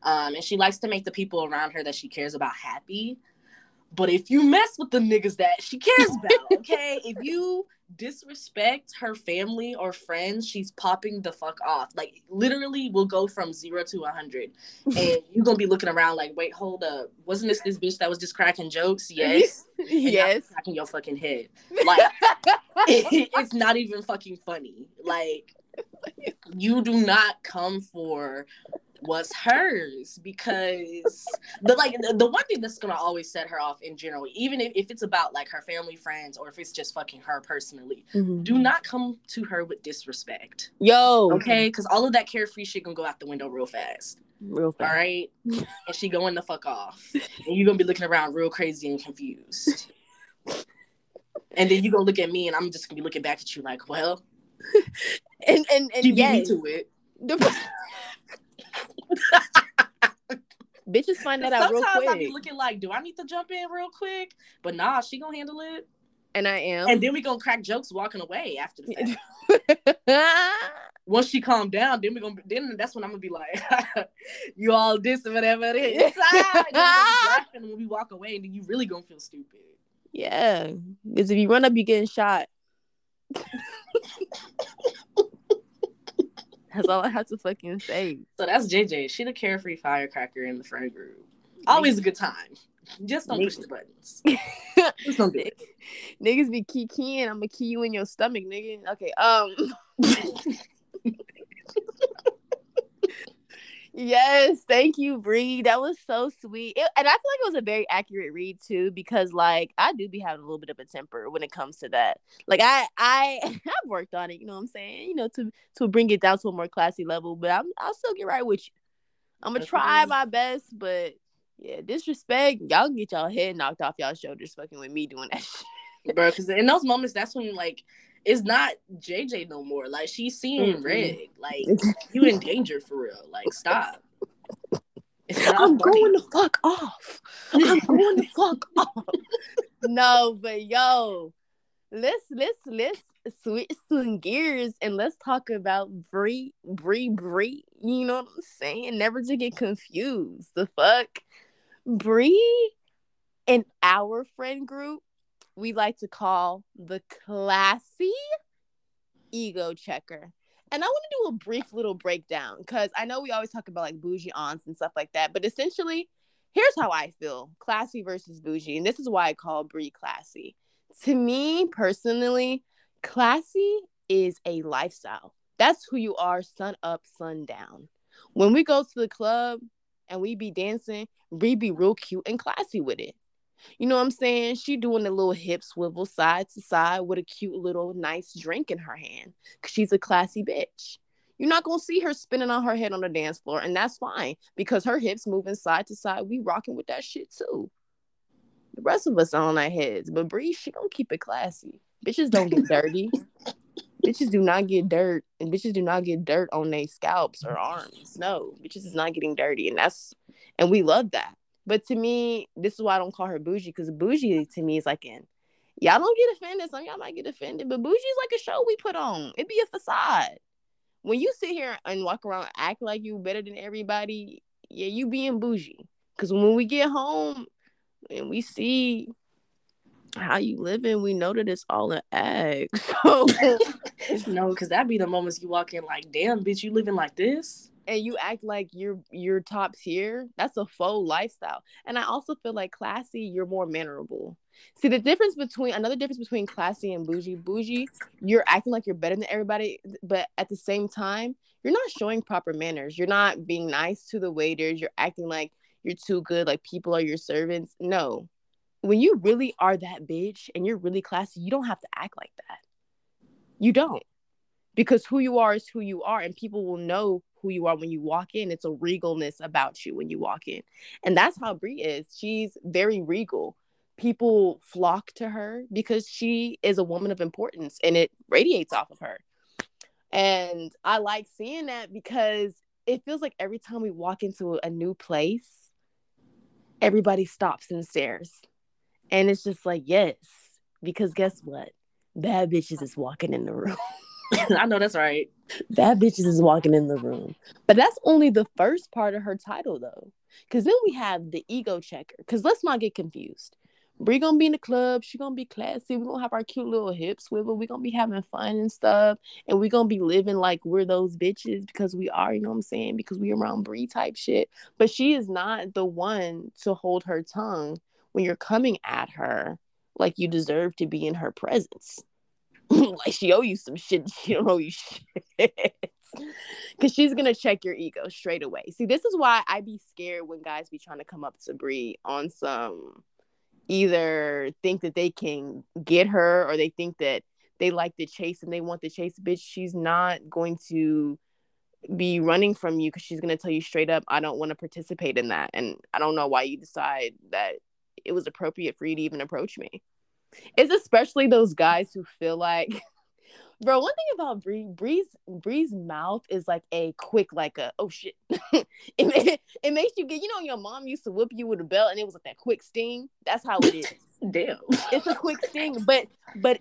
and she likes to make the people around her that she cares about happy. But if you mess with the niggas that she cares about, okay, if you disrespect her family or friends, she's popping the fuck off. Like, literally, we'll go from 0 to 100, and you're gonna be looking around like, wait, hold up, wasn't this bitch that was just cracking jokes? Yes, and yes, cracking your fucking head. Like, it's not even fucking funny. Like, you do not come for what's hers, because the one thing that's gonna always set her off in general, even if it's about like her family, friends, or if it's just fucking her personally, do not come to her with disrespect, okay, because all of that carefree shit gonna go out the window real fast. All right? And she going the fuck off, and you're gonna be looking around real crazy and confused. And then you gonna look at me, and I'm just gonna be looking back at you like, well, and she beat me to it. Bitches find that out real quick. Sometimes I be looking like, do I need to jump in real quick? But nah, she gonna handle it. And I am. And then we gonna crack jokes walking away after the fact. Once she calm down, then that's when I'm gonna be like, you all this and whatever it is. And then we laughing when we walk away, and then you really gonna feel stupid. Yeah. Because if you run up, you're getting shot. That's all I have to fucking say. So that's JJ. She the carefree firecracker in the friend group. Always a good time. Just don't push the buttons. Just don't do it. Niggas be keying. I'm gonna key you in your stomach, nigga. Okay. Yes, thank you, Bree. That was so sweet. And I feel like it was a very accurate read too, because like I do be having a little bit of a temper when it comes to that. Like I've worked on it, you know what I'm saying? You know, to bring it down to a more classy level, but I'll still get right with you. I'm gonna try my best, but yeah, disrespect, y'all can get y'all head knocked off y'all shoulders fucking with me doing that shit. Bro, because in those moments, that's when like it's not JJ no more. Like, she's seeing red. Like, you in danger for real. Like, stop. I'm going the fuck off. I'm going the fuck off. No, but yo, let's switch some gears and let's talk about Bree. You know what I'm saying? Never to get confused. The fuck? Bree and our friend group, we like to call the classy ego checker. And I want to do a brief little breakdown because I know we always talk about like bougie aunts and stuff like that. But essentially, here's how I feel. Classy versus bougie. And this is why I call Bree classy. To me personally, classy is a lifestyle. That's who you are, sun up, sun down. When we go to the club and we be dancing, Bree be real cute and classy with it. You know what I'm saying? She doing the little hip swivel side to side with a cute little nice drink in her hand because she's a classy bitch. You're not going to see her spinning on her head on the dance floor, and that's fine because her hips moving side to side. We rocking with that shit too. The rest of us are on our heads, but Bree, she don't keep it classy. Bitches don't get dirty. Bitches do not get dirt, and bitches do not get dirt on their scalps or arms. No, bitches is not getting dirty, and we love that. But to me, this is why I don't call her bougie, because bougie to me is like an, y'all don't get offended. Some of y'all might get offended, but bougie is like a show we put on. It be a facade. When you sit here and walk around and act like you better than everybody, yeah, you being bougie. Because when we get home and we see how you living, we know that it's all an act. So no, because that be the moments you walk in like, damn, bitch, you living like this? And you act like you're top tier. That's a faux lifestyle. And I also feel like classy, you're more mannerable. See, another difference between classy and bougie, you're acting like you're better than everybody, but at the same time, you're not showing proper manners. You're not being nice to the waiters. You're acting like you're too good, like people are your servants. No. When you really are that bitch and you're really classy, you don't have to act like that. You don't. Because who you are is who you are, and people will know who you are when you walk in. It's a regalness about you when you walk in. And that's how Bree is. She's very regal. People flock to her because she is a woman of importance, and it radiates off of her. And I like seeing that because it feels like every time we walk into a new place, everybody stops and stares. And it's just like, yes, because guess what? Bad bitches is walking in the room. I know that's right. Bad bitches is walking in the room. But that's only the first part of her title, though. Because then we have the ego checker. Because let's not get confused. Bree going to be in the club. She going to be classy. We're going to have our cute little hip swivel. We're going to be having fun and stuff. And we're going to be living like we're those bitches because we are, you know what I'm saying? Because we around Bree type shit. But she is not the one to hold her tongue when you're coming at her like you deserve to be in her presence. Like she owe you some shit. She don't owe you shit. Because she's going to check your ego straight away. See, this is why I be scared when guys be trying to come up to Bree on some either think that they can get her or they think that they like the chase and they want the chase. Bitch, she's not going to be running from you because she's going to tell you straight up, I don't want to participate in that. And I don't know why you decide that it was appropriate for you to even approach me. It's especially those guys who feel like, bro, one thing about Bree's mouth is like a quick, like a, oh shit. it makes you get, you know, your mom used to whoop you with a belt and it was like that quick sting. That's how it is. Damn. It's a quick sting, but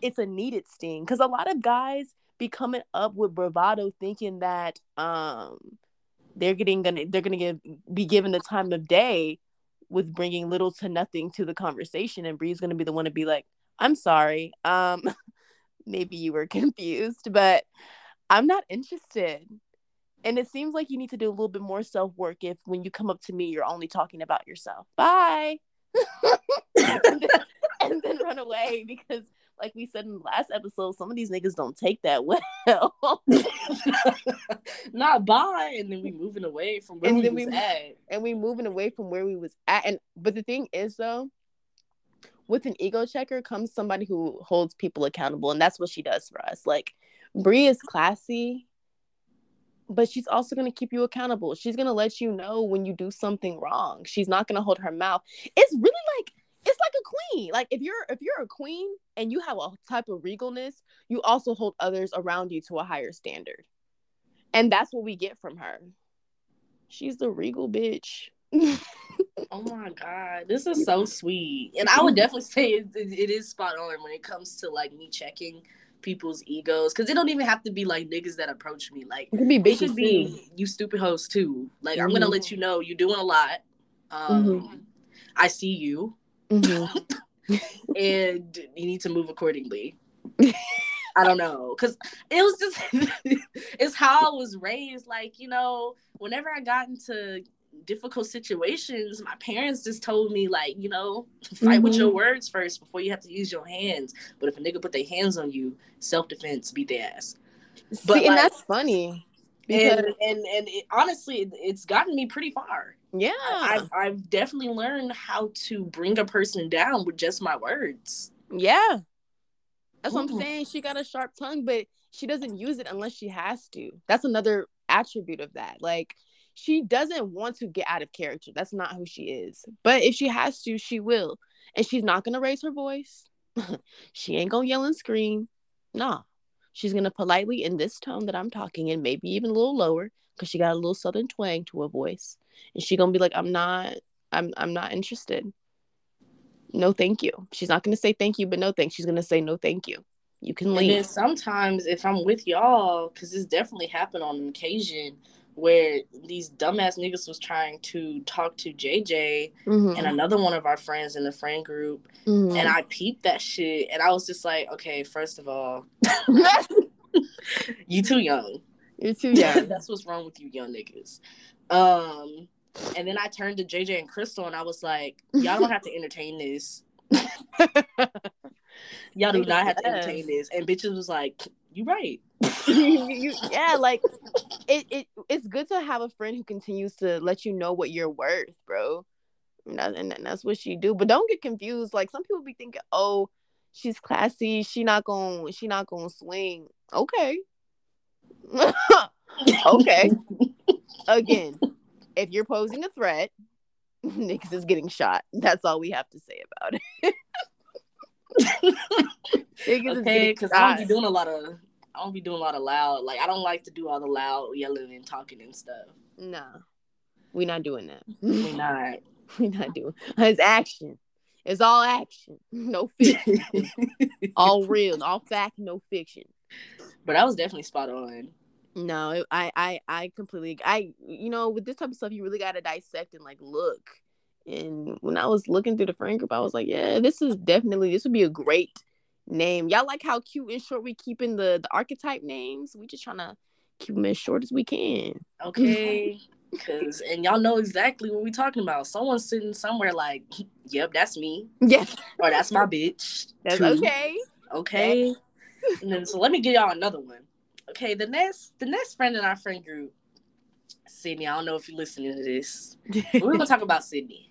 it's a needed sting. Because a lot of guys be coming up with bravado thinking that they're gonna be given the time of day with bringing little to nothing to the conversation, and Bree's gonna be the one to be like, I'm sorry. Maybe you were confused, but I'm not interested. And it seems like you need to do a little bit more self-work if when you come up to me, you're only talking about yourself. Bye. and then run away, because like we said in the last episode, some of these niggas don't take that well. Not by, and then we moving away from where we was at. But the thing is though, with an ego checker comes somebody who holds people accountable, and that's what she does for us. Like, Bree is classy, but she's also going to keep you accountable. She's going to let you know when you do something wrong. She's not going to hold her mouth. It's really like, it's like a queen. Like, if you're a queen and you have a type of regalness, you also hold others around you to a higher standard. And that's what we get from her. She's the regal bitch. Oh my God, this is so sweet. And I would definitely say it is spot on when it comes to like me checking people's egos, because it don't even have to be like niggas that approach me. Like, it could be bitches, you stupid hoes too. Like, mm-hmm. I'm gonna let you know you're doing a lot. Mm-hmm. I see you. Mm-hmm. And you need to move accordingly. I don't know, because it was just it's how I was raised. Like, you know, whenever I got into difficult situations, my parents just told me, like, you know, fight mm-hmm. with your words first before you have to use your hands. But if a nigga put their hands on you, self-defense, beat their ass. But see, and like, that's funny. Because... And it, honestly, it's gotten me pretty far. Yeah. I've definitely learned how to bring a person down with just my words. Yeah. That's what I'm saying. She got a sharp tongue, but she doesn't use it unless she has to. That's another attribute of that. Like, she doesn't want to get out of character. That's not who she is. But if she has to, she will. And she's not going to raise her voice. She ain't going to yell and scream. Nah. She's going to politely, in this tone that I'm talking in, maybe even a little lower, because she got a little southern twang to her voice. And she's going to be like, I'm not interested. No, thank you. She's not going to say thank you, but no thanks. She's going to say no, thank you. You can leave. And then sometimes if I'm with y'all, because this definitely happened on an occasion, where these dumbass niggas was trying to talk to JJ mm-hmm. and another one of our friends in the friend group. Mm-hmm. And I peeped that shit. And I was just like, okay, first of all, you too young. You're too young. That's what's wrong with you young niggas. And then I turned to JJ and Crystal and I was like, y'all don't have to entertain this. Y'all do not have to entertain this. And bitches was like, you right. Yeah, like it's good to have a friend who continues to let you know what you're worth, bro. And that's what she do. But don't get confused. Like, some people be thinking, oh, she's classy, she not gonna swing. Okay. Okay. Again, if you're posing a threat, niggas is getting shot. That's all we have to say about it. Okay, because I don't be doing a lot of loud. Like, I don't like to do all the loud yelling and talking and stuff. No, we're not doing that. We're not doing. It's action. It's all action, no fiction. All real, all fact, no fiction. But I was definitely spot on. No, I completely. You know, with this type of stuff, you really gotta dissect and like look. And when I was looking through the friend group, I was like, yeah, this would be a great name. Y'all like how cute and short we keeping the archetype names? We just trying to keep them as short as we can. Okay. And y'all know exactly what we talking about. Someone's sitting somewhere like, yep, that's me. Yes. Or that's my bitch. That's too. Okay. Okay. Yes. And then so let me give y'all another one. Okay, the next friend in our friend group, Sydney. I don't know if you're listening to this. We're gonna talk about Sydney.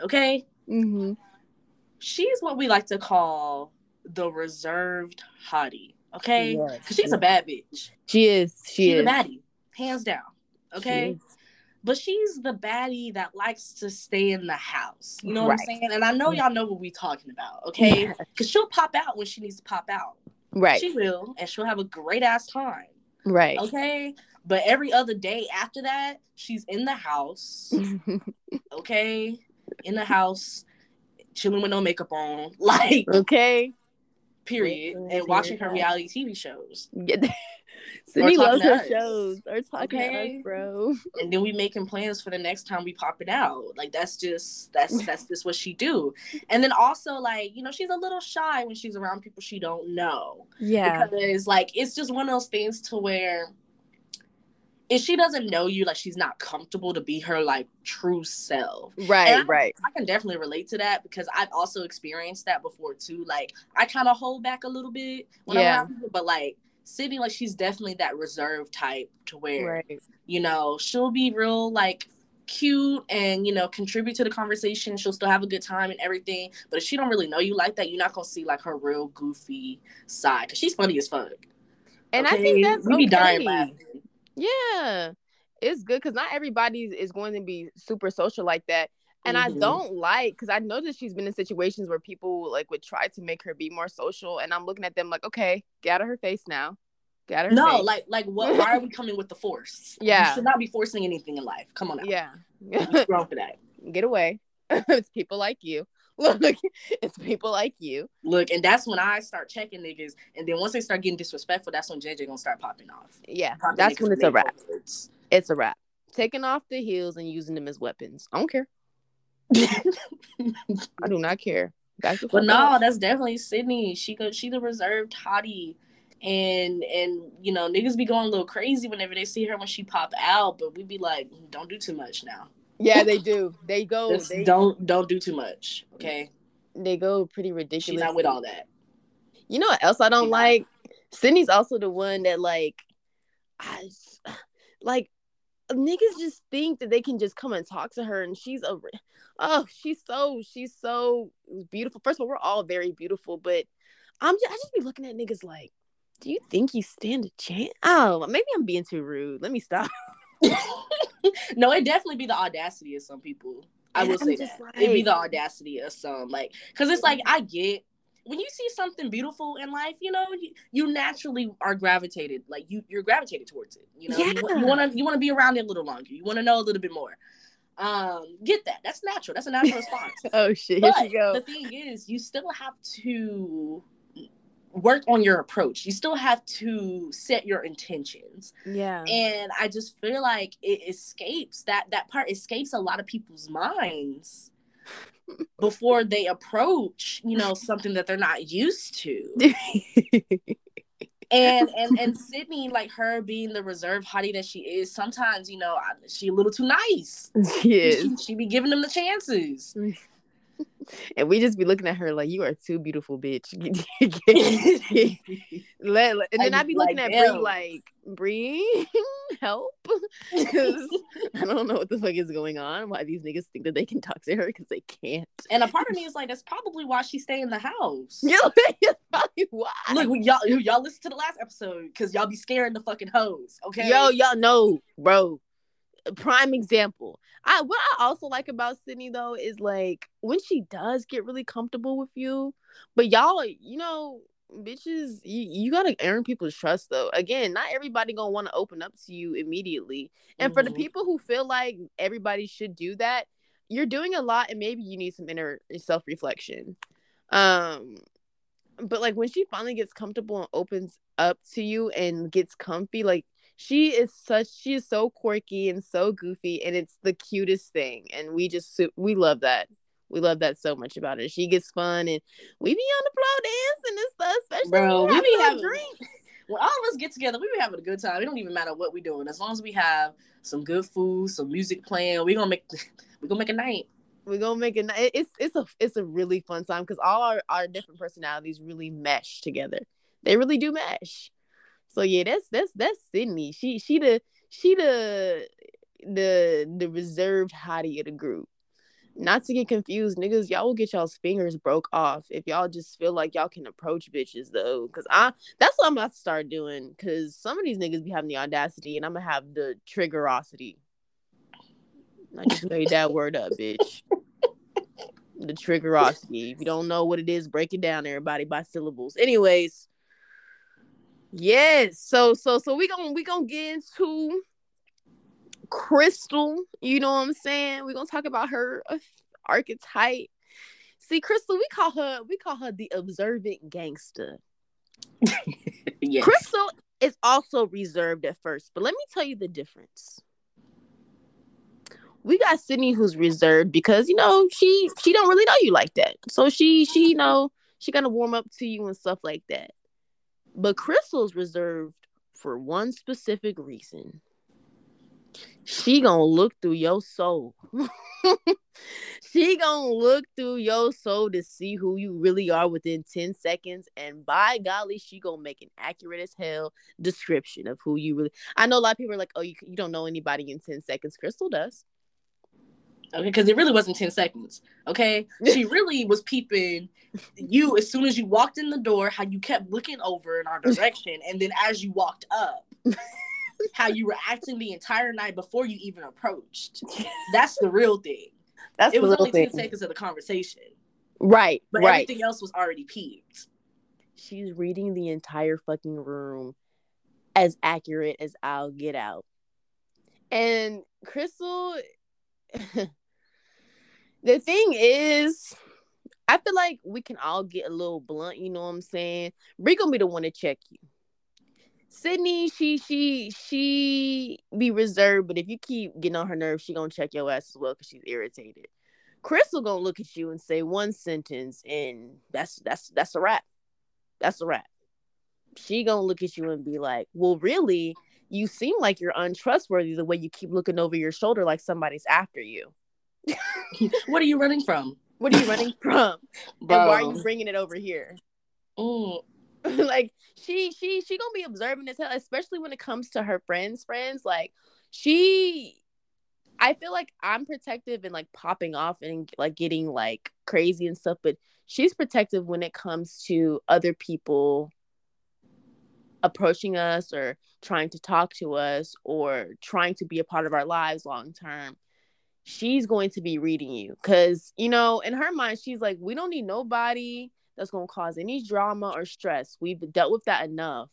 Okay? Mm-hmm. She's what we like to call the reserved hottie, okay? Because yes, she's a bad bitch. She is. She's a baddie, hands down, okay? But she's the baddie that likes to stay in the house. You know what I'm saying? And I know y'all know what we're talking about, okay? Because she'll pop out when she needs to pop out. Right. She will, and she'll have a great-ass time. Right. Okay? But every other day after that, she's in the house, okay? In the house, chilling with no makeup on. Like, okay. Period. And watching her reality TV shows. Yeah. Sydney loves her shows. Or talking to us, bro. And then we making plans for the next time we pop it out. Like, that's just what she do. And then also, like, you know, she's a little shy when she's around people she don't know. Yeah. Because, like, it's just one of those things to where if she doesn't know you, like, she's not comfortable to be her, like, true self. Right. I can definitely relate to that because I've also experienced that before, too. Like, I kind of hold back a little bit when I'm around people, but, like, Sydney, like, she's definitely that reserved type to where, you know, she'll be real, like, cute and, you know, contribute to the conversation. She'll still have a good time and everything. But if she don't really know you like that, you're not going to see, like, her real goofy side because she's funny as fuck. And I think that's okay. We be dying laughing. Yeah, it's good because not everybody is going to be super social like that. And I don't like, because I know that she's been in situations where people, like, would try to make her be more social. And I'm looking at them like, okay, get out of her face now. Get out of her face. No, like what? Why are we coming with the force? Yeah. You should not be forcing anything in life. Come on out. Yeah. What's wrong for that? Get away. It's people like you. Look, it's people like you. Look, and that's when I start checking niggas. And then once they start getting disrespectful, that's when JJ gonna start popping off. Yeah, that's when it's a wrap. It's a wrap. Taking off the heels and using them as weapons. I don't care. I do not care. But no, that's definitely Sydney. She the reserved hottie. And you know, niggas be going a little crazy whenever they see her when she pop out. But we be like, don't do too much now. Yeah, they do. They go. They, don't do too much, okay? They go pretty ridiculous. She's not with all that. You know what else I don't like? Sydney's also the one that, like, niggas just think that they can just come and talk to her, and she's so beautiful. First of all, we're all very beautiful, but I just be looking at niggas like, do you think you stand a chance? Oh, maybe I'm being too rude. Let me stop. No, it'd definitely be the audacity of some people. I will say that. Like, it'd be the audacity of some, like, because it's like, I get, when you see something beautiful in life, you know, you naturally are gravitated, like, you're gravitated towards it, you know? Yeah. You want to be around it a little longer. You want to know a little bit more. Get that. That's natural. That's a natural response. Oh, shit. But here she go. The thing is, you still have to work on your approach. You still have to set your intentions. Yeah. And I just feel like it escapes that part escapes a lot of people's minds before they approach, you know, something that they're not used to. And Sydney, like, her being the reserved hottie that she is, sometimes, you know, she a little too nice. Yes. She be giving them the chances. And we just be looking at her like, you are too beautiful, bitch. And then I be looking at Bree like, Bree, help. Because I don't know what the fuck is going on. Why these niggas think that they can talk to her, because they can't. And a part of me is like, that's probably why she stay in the house. Yeah, that's probably why. Look, y'all listen to the last episode because y'all be scaring the fucking hoes, okay? Yo, y'all know, bro. Prime example. What I also like about Sydney though is, like, when she does get really comfortable with you, but y'all, you know, bitches, you gotta earn people's trust though. Again, not everybody gonna want to open up to you immediately, and for the people who feel like everybody should do that, you're doing a lot, and maybe you need some inner self-reflection. But like, when she finally gets comfortable and opens up to you and gets comfy, like, she is so quirky and so goofy, and it's the cutest thing. And we love that. We love that so much about her. She gets fun, and we be on the floor dancing and stuff. Bro, we be having drinks. When all of us get together, we be having a good time. It don't even matter what we doing. As long as we have some good food, some music playing, we gonna make a night. We're gonna make a night. It's a really fun time because all our different personalities really mesh together. They really do mesh. So yeah, that's Sydney. She the reserved hottie of the group. Not to get confused, niggas, y'all will get y'all's fingers broke off if y'all just feel like y'all can approach bitches though. Cause that's what I'm about to start doing. Cause some of these niggas be having the audacity, and I'm gonna have the triggerosity. I just made that word up, bitch. The triggerosity. If you don't know what it is, break it down, everybody, by syllables. Anyways. Yes, so we gonna get into Crystal, you know what I'm saying? We're gonna talk about her archetype. See, Crystal, we call her the observant gangster. Yes. Crystal is also reserved at first, but let me tell you the difference. We got Sydney, who's reserved because, you know, she don't really know you like that, so she you know, she gonna warm up to you and stuff like that. But Crystal's reserved for one specific reason. she gonna look through your soul. She gonna look through your soul to see who you really are within 10 seconds. And by golly, she gonna make an accurate as hell description of who you really... I know a lot of people are like, oh, you don't know anybody in 10 seconds. Crystal does. Okay, because it really wasn't 10 seconds, okay? She really was peeping you as soon as you walked in the door, how you kept looking over in our direction, and then as you walked up, how you were acting the entire night before you even approached. That's the real thing. That's it was only 10 seconds of the conversation. Right, but right. Everything else was already peeped. She's reading the entire fucking room as accurate as I'll get out. And Crystal... The thing is, I feel like we can all get a little blunt, you know what I'm saying? Bree gonna be the one to check you. Sydney, she be reserved, but if you keep getting on her nerves, she gonna check your ass as well because she's irritated. Crystal gonna look at you and say one sentence, and that's a wrap. That's a wrap. She gonna look at you and be like, well, really? You seem like you're untrustworthy the way you keep looking over your shoulder like somebody's after you. What are you running from? What are you running from? Bro. And why are you bringing it over here? Mm. Like, she gonna be observant as hell, especially when it comes to her friends. Like, I feel like I'm protective and, like, popping off and, like, getting, like, crazy and stuff. But she's protective when it comes to other people approaching us or trying to talk to us or trying to be a part of our lives long term. She's going to be reading you because, you know, in her mind, she's like, we don't need nobody that's going to cause any drama or stress. We've dealt with that enough.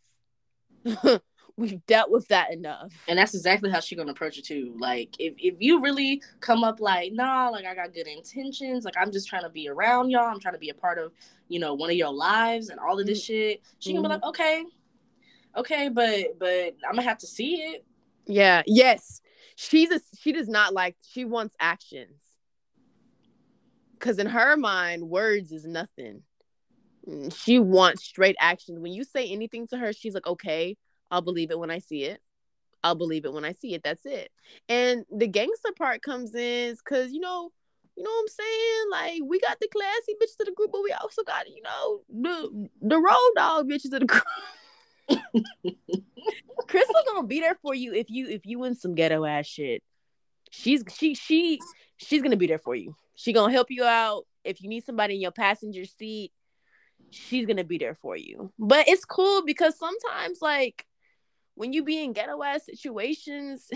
We've dealt with that enough. And that's exactly how she's going to approach it too. Like, if you really come up like, nah, like, I got good intentions. Like, I'm just trying to be around y'all. I'm trying to be a part of, you know, one of your lives and all of this shit. She's going to be like, okay, but I'm gonna have to see it. Yeah. Yes. She does not like. She wants actions. Because in her mind, words is nothing. She wants straight action. When you say anything to her, she's like, okay, I'll believe it when I see it. I'll believe it when I see it. That's it. And the gangster part comes in because you know what I'm saying. Like, we got the classy bitches of the group, but we also got the road dog bitches of the group. Crystal gonna be there for you if you in some ghetto ass shit. She's gonna be there for you. She gonna help you out if you need somebody in your passenger seat. She's gonna be there for you. But it's cool because sometimes, like, when you be in ghetto ass situations,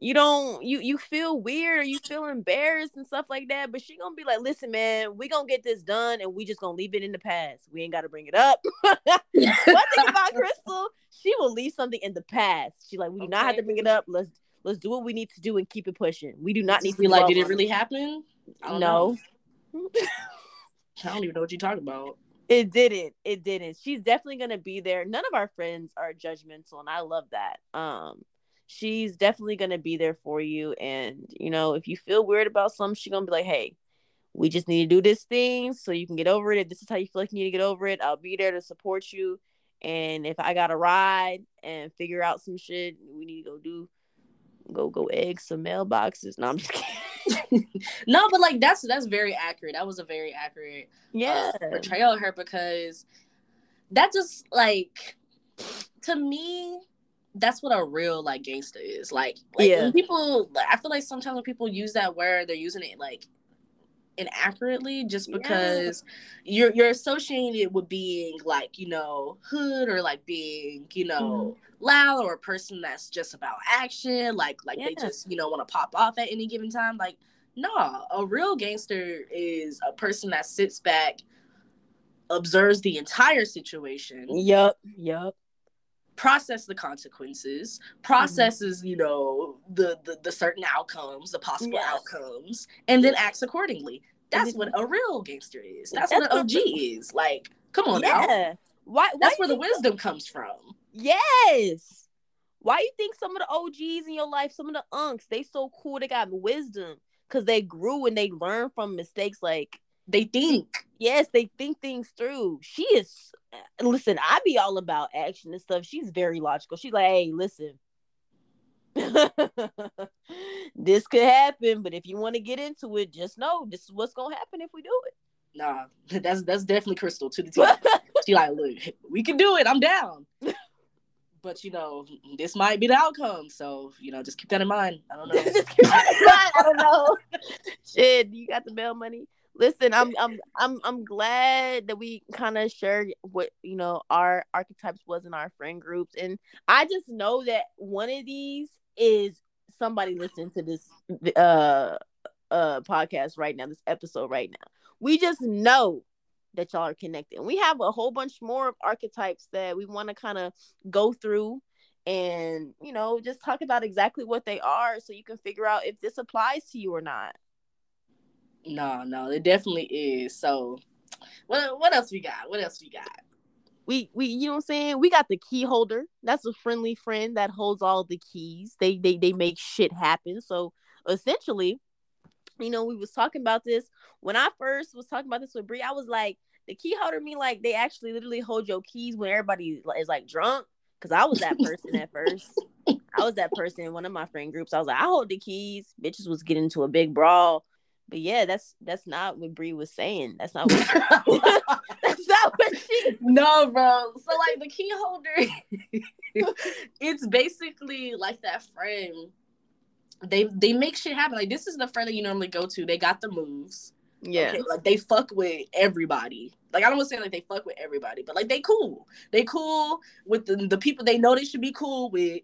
you feel weird or you feel embarrassed and stuff like that. But she gonna be like, listen, man, we gonna get this done and we just gonna leave it in the past. We ain't gotta bring it up. One thing about Crystal, she will leave something in the past. She like, we do not have to bring it up. Let's do what we need to do and keep it pushing. We do not need to be like, did it really happen? No. I don't even know what you're talking about. It didn't. She's definitely gonna be there. None of our friends are judgmental, and I love that. She's definitely going to be there for you. And, you know, if you feel weird about something, she's going to be like, hey, we just need to do this thing so you can get over it. If this is how you feel like you need to get over it, I'll be there to support you. And if I got to ride and figure out some shit, we need to go egg some mailboxes. No, I'm just kidding. No, but, like, that's very accurate. That was a very accurate portrayal of her because that just, like, to me... That's what a real, like, gangster is. Like yeah. When people, like, I feel like sometimes when people use that word, they're using it, like, inaccurately just because you're associating it with being, like, you know, hood or, like, being, you know, loud or a person that's just about action. Like they just, you know, want to pop off at any given time. Like, no, a real gangster is a person that sits back, observes the entire situation. Yep. Process the consequences, processes, you know, the certain outcomes, the possible outcomes, and then acts accordingly. That's what a real gangster is. That's what an OG is. Like, come on now. Why? That's where the wisdom comes from. Yes. Why you think some of the OGs in your life, some of the unks, they so cool, they got wisdom because they grew and they learned from mistakes. Like, they think. Yes, they think things through. She is... Listen, I be all about action and stuff. She's very logical. She's like, hey, listen, This could happen, but if you want to get into it, just know this is what's gonna happen if we do it. Nah, that's definitely Crystal to the team. She like, look, we can do it. I'm down. But, you know, this might be the outcome. So, you know, just keep that in mind. I don't know. Just keep that in mind. I don't know. Shit, you got the bail money. Listen, I'm glad that we kind of shared what, you know, our archetypes was in our friend groups. And I just know that one of these is somebody listening to this podcast right now, this episode right now. We just know that y'all are connected. And we have a whole bunch more of archetypes that we want to kind of go through and, you know, just talk about exactly what they are so you can figure out if this applies to you or not. No, it definitely is. So what else we got? We you know what I'm saying? We got the key holder. That's a friendly friend that holds all the keys. They make shit happen. So essentially, you know, we was talking about this. When I first was talking about this with Bree, I was like, the key holder mean like they actually literally hold your keys when everybody is like drunk. Because I was that person at first. I was that person in one of my friend groups. I was like, I hold the keys. Bitches was getting into a big brawl. But yeah, that's not what Bree was saying. That's not what that's not what she. No, bro. So like the key holder, it's basically like that friend. They make shit happen. Like, this is the friend that you normally go to. They got the moves. Yeah. Okay, like, they fuck with everybody. Like, I don't want to say, like, they fuck with everybody. But, like, they cool. They cool with the people they know they should be cool with.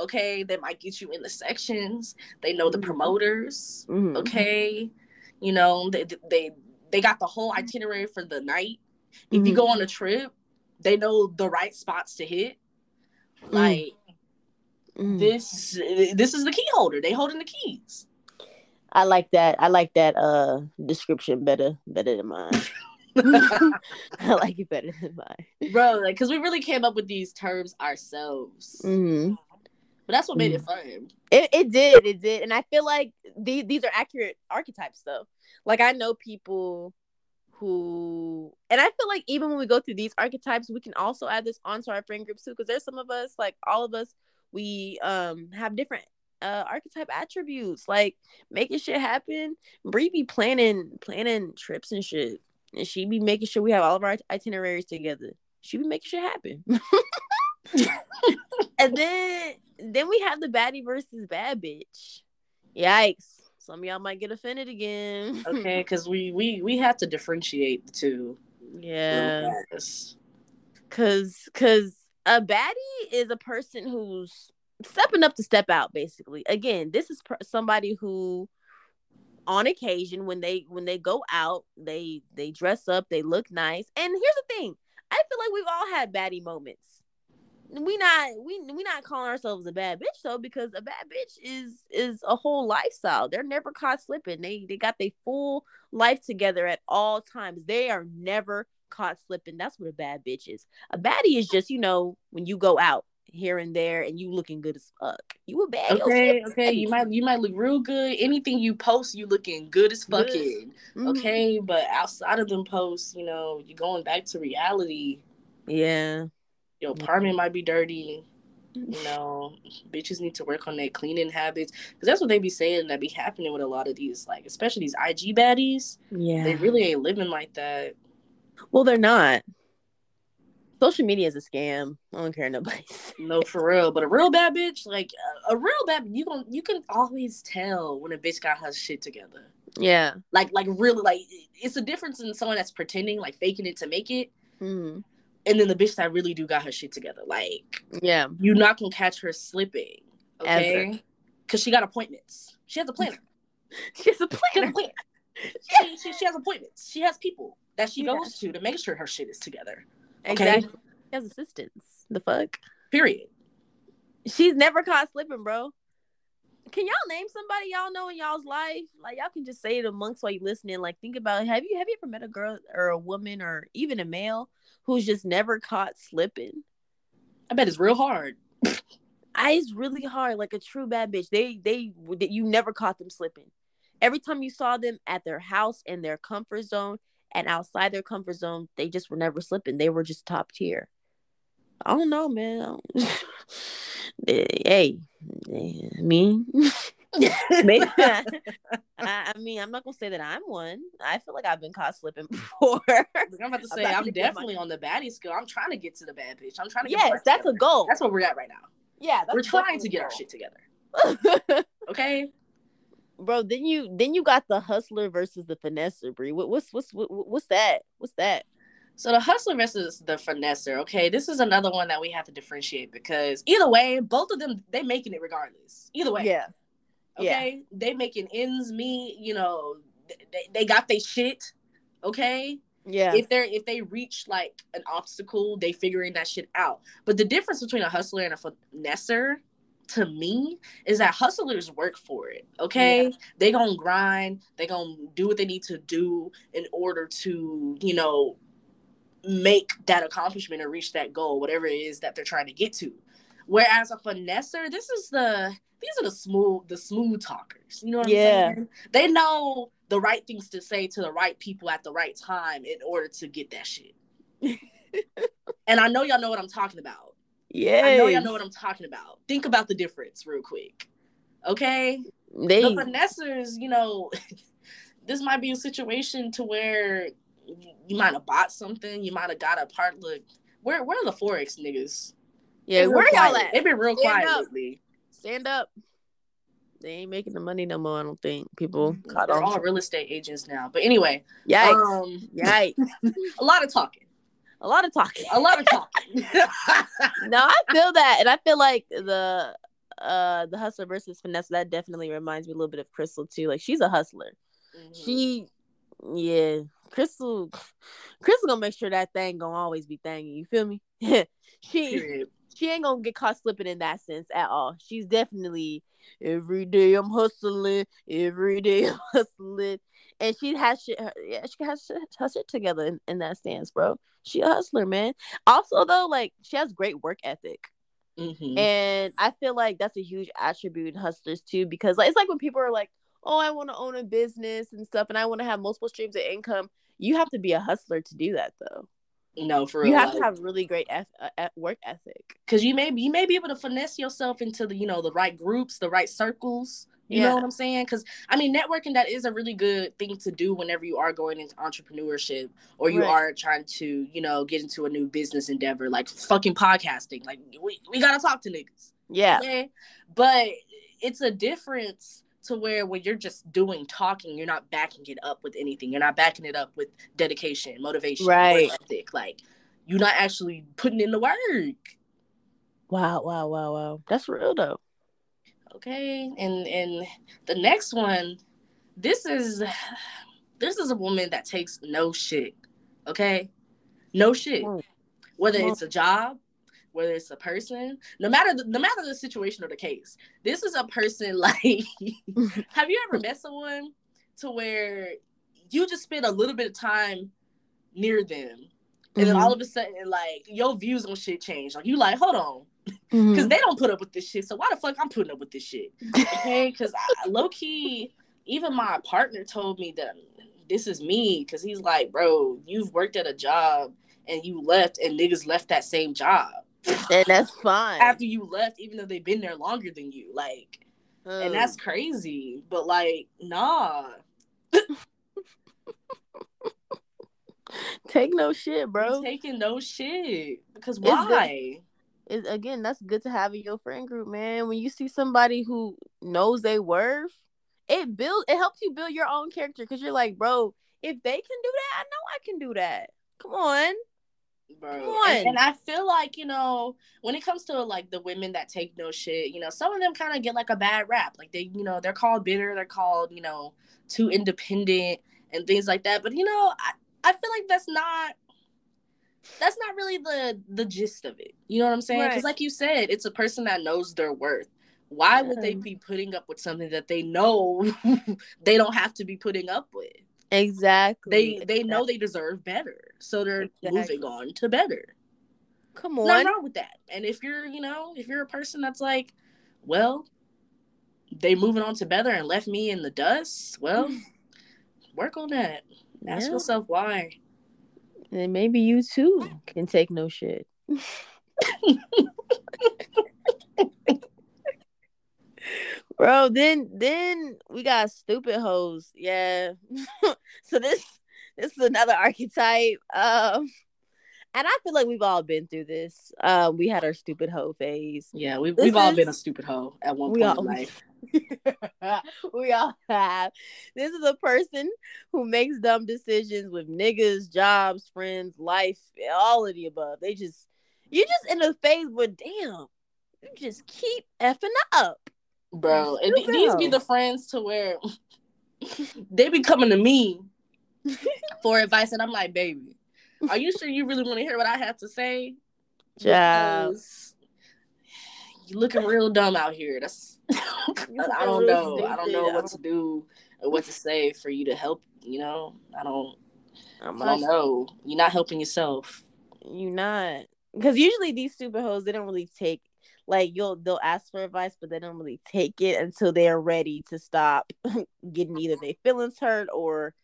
Okay? They might get you in the sections. They know the promoters. Mm-hmm. Okay? You know, they got the whole itinerary for the night. If you go on a trip, they know the right spots to hit. Like... This is the key holder. They holding the keys. I like that. I like that description better than mine. I like it better than mine, bro. Like, because we really came up with these terms ourselves. Mm-hmm. But that's what made it fun. It did, and I feel like these are accurate archetypes, though. Like, I know people who, and I feel like even when we go through these archetypes, we can also add this onto our friend groups too, because there's some of us, like all of us. We have different archetype attributes, like making shit happen. Bree be planning trips and shit, and she be making sure we have all of our itineraries together. She be making shit happen. And then we have the baddie versus bad bitch. Yikes! Some of y'all might get offended again. Okay, because we have to differentiate the two. Yeah. Because. A baddie is a person who's stepping up to step out, basically. Again, this is somebody who, on occasion, when they go out, they dress up, they look nice. And here's the thing. I feel like we've all had baddie moments. We not calling ourselves a bad bitch, though, because a bad bitch is a whole lifestyle. They're never caught slipping. They got their full life together at all times. They are never caught slipping. That's what a bad bitch is. A baddie is just, you know, when you go out here and there and you looking good as fuck. You a baddie. Okay. You might look real good. Anything you post, you looking good as fucking. Mm-hmm. Okay, but outside of them posts, you know, you're going back to reality. Yeah. Your apartment might be dirty. You know, bitches need to work on their cleaning habits, because that's what they be saying that be happening with a lot of these, like, especially these IG baddies. Yeah. They really ain't living like that. Well, they're not. Social media is a scam. I don't care nobody. No, for real. But a real bad bitch, like a real bad, you can always tell when a bitch got her shit together. Yeah. Like really, like, it's a difference in someone that's pretending, like faking it to make it, and then the bitch that really do got her shit together. Like, yeah, you're not gonna catch her slipping, okay? Because she got appointments. She has a planner. She has appointments. She has people that she goes to make sure her shit is together. Okay? Exactly. She has assistants. The fuck? Period. She's never caught slipping, bro. Can y'all name somebody y'all know in y'all's life? Like, y'all can just say it amongst while you listening. Like, think about, have you ever met a girl or a woman or even a male who's just never caught slipping? I bet it's real hard. It's really hard. Like, a true bad bitch. They you never caught them slipping. Every time you saw them at their house, in their comfort zone, and outside their comfort zone, they just were never slipping. They were just top tier. I don't know, man. Hey, me. I mean, I'm not gonna say that I'm one. I feel like I've been caught slipping before. I'm about to say I'm definitely on the baddie scale. I'm trying to get to the bad bitch. I'm trying to. Yes, that's together. A goal. That's where we're at right now. Yeah, that's we're trying to get our shit together. Okay, bro. Then you got the hustler versus the finesser, Brie. What's that? What's that? So the hustler versus the finesser. Okay, this is another one that we have to differentiate because either way, both of them they making it regardless. Either way, yeah. Okay, yeah. They making ends meet, you know, they got their shit, okay? Yeah. If they reach, like, an obstacle, they figuring that shit out. But the difference between a hustler and a finesser, to me, is that hustlers work for it, okay? Yeah. They gonna grind, they gonna do what they need to do in order to, you know, make that accomplishment or reach that goal, whatever it is that they're trying to get to. Whereas a finesser, these are the smooth talkers. You know what I'm saying? They know the right things to say to the right people at the right time in order to get that shit. And I know y'all know what I'm talking about. Yeah. I know y'all know what I'm talking about. Think about the difference real quick. Okay? The finessers, you know, this might be a situation to where you might have bought something, you might have got a part. Look, where are the Forex niggas? Yeah, where y'all at? They've been real quiet lately. Stand up. They ain't making the money no more, I don't think. People caught on. They're all real estate agents now. But anyway. Yikes. Yikes. A lot of talking. No, I feel that. And I feel like the hustler versus finesse, that definitely reminds me a little bit of Crystal, too. Like, she's a hustler. Mm-hmm. Crystal gonna make sure that thing gonna always be thanging. You feel me? She ain't gonna get caught slipping in that sense at all. She's definitely every day I'm hustling, and she has shit. Yeah, she has her shit together in that stance, bro. She a hustler, man. Also, though, like she has great work ethic, mm-hmm. and I feel like that's a huge attribute in hustlers too, because like it's like when people are like, "Oh, I want to own a business and stuff, and I want to have multiple streams of income." You have to be a hustler to do that, though. No, for real. You have to have really great work ethic because you may be able to finesse yourself into the, you know, the right groups, the right circles. You know what I'm saying? Because I mean, networking, that is a really good thing to do whenever you are going into entrepreneurship or you are trying to, you know, get into a new business endeavor like fucking podcasting. Like we gotta talk to niggas. Yeah, okay? But it's a difference. To where when you're just doing talking, you're not backing it up with anything. You're not backing it up with dedication, motivation, work ethic. Like you're not actually putting in the work. Wow. That's real though. Okay. And the next one, this is a woman that takes no shit. Okay? No shit. Whether it's a job, whether it's a person, no matter the situation or the case, this is a person like, have you ever met someone to where you just spend a little bit of time near them and then all of a sudden like your views on shit change? Like you like, hold on, because they don't put up with this shit. So why the fuck I'm putting up with this shit? Okay, because low key, even my partner told me that this is me because he's like, bro, you've worked at a job and you left and niggas left that same job. And that's fine. After you left, even though they've been there longer than you, like, and that's crazy. But like, nah, take no shit, bro. You're taking no shit because why? It's again, that's good to have in your friend group, man. When you see somebody who knows they worth, it helps you build your own character because you're like, bro, if they can do that, I know I can do that. Come on. Bro. And I feel like, you know, when it comes to like the women that take no shit, you know, some of them kind of get like a bad rap. Like they, you know, they're called bitter, they're called, you know, too independent and things like that. But you know, I feel like that's not really the gist of it. You know what I'm saying? Because like you said, it's a person that knows their worth. Why would they be putting up with something that they know they don't have to be putting up with? Exactly. They know they deserve better, so they're moving on to better. Come on, nothing wrong with that. And if you're, you know, if you're a person that's like, well, they moving on to better and left me in the dust. Well, work on that. Ask yourself why. And maybe you too can take no shit. Bro, then we got stupid hoes. Yeah. So this is another archetype. And I feel like we've all been through this. We had our stupid hoe phase. Yeah, we've all been a stupid hoe at one point in life. We all have. This is a person who makes dumb decisions with niggas, jobs, friends, life, all of the above. You're just in a phase where, damn, you just keep effing up. Bro, and these be the friends to where they be coming to me for advice, and I'm like, baby, are you sure you really want to hear what I have to say? Because you're looking real dumb out here. That's I don't know. Stupid. I don't know what to do or what to say for you to help, you know? I don't know. You're not helping yourself. You're not. Because usually these stupid hoes, they don't really take, like, they'll ask for advice, but they don't really take it until they are ready to stop getting either their feelings hurt or,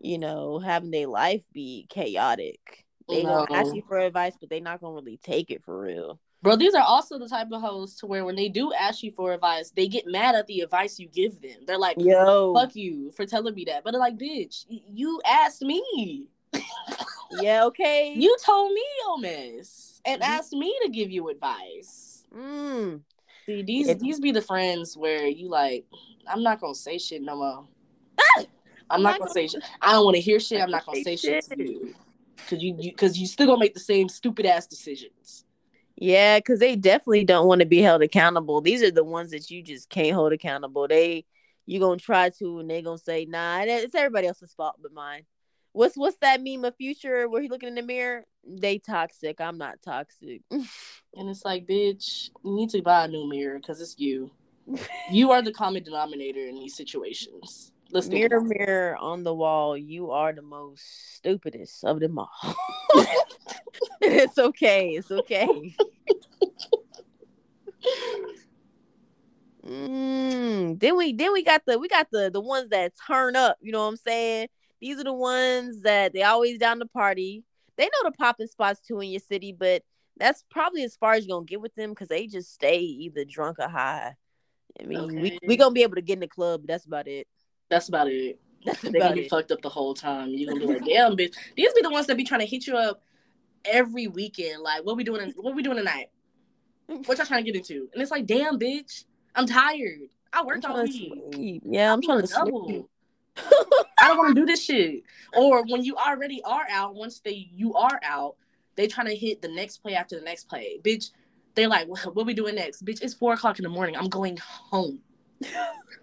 you know, having their life be chaotic. They gonna ask you for advice, but they're not gonna really take it for real. Bro, these are also the type of hoes to where when they do ask you for advice, they get mad at the advice you give them. They're like, yo, fuck you for telling me that. But they're like, bitch, you asked me. Yeah, okay. You told me your mess and asked me to give you advice. See, these be the friends where you like, I'm not gonna say shit no more. I'm not gonna say shit. I don't want to hear shit. I'm not gonna say shit to you. Cause you still gonna make the same stupid ass decisions. Yeah, cause they definitely don't want to be held accountable. These are the ones that you just can't hold accountable. You gonna try to, and they gonna say, nah, it's everybody else's fault but mine. What's that meme of Future where he looking in the mirror? They toxic. I'm not toxic. And it's like, bitch, you need to buy a new mirror because it's you. You are the common denominator in these situations. Mirror on the wall, you are the most stupidest of them all. It's okay. It's okay. Then we got the ones that turn up. You know what I'm saying? These are the ones that they always down to party. They know the popping spots too in your city, but that's probably as far as you're gonna get with them because they just stay either drunk or high. I mean, we gonna be able to get in the club, but that's about it. They're gonna be fucked up the whole time. You're gonna be like, damn, bitch. These be the ones that be trying to hit you up every weekend. Like, what we doing tonight? What y'all trying to get into? And it's like, damn, bitch, I'm tired. I worked all week. Yeah, I'm trying to sleep. I don't want to do this shit. Or when you already are out, they trying to hit the next play after the next play. Bitch, they're like, what we doing next? Bitch, it's 4:00 in the morning. I'm going home.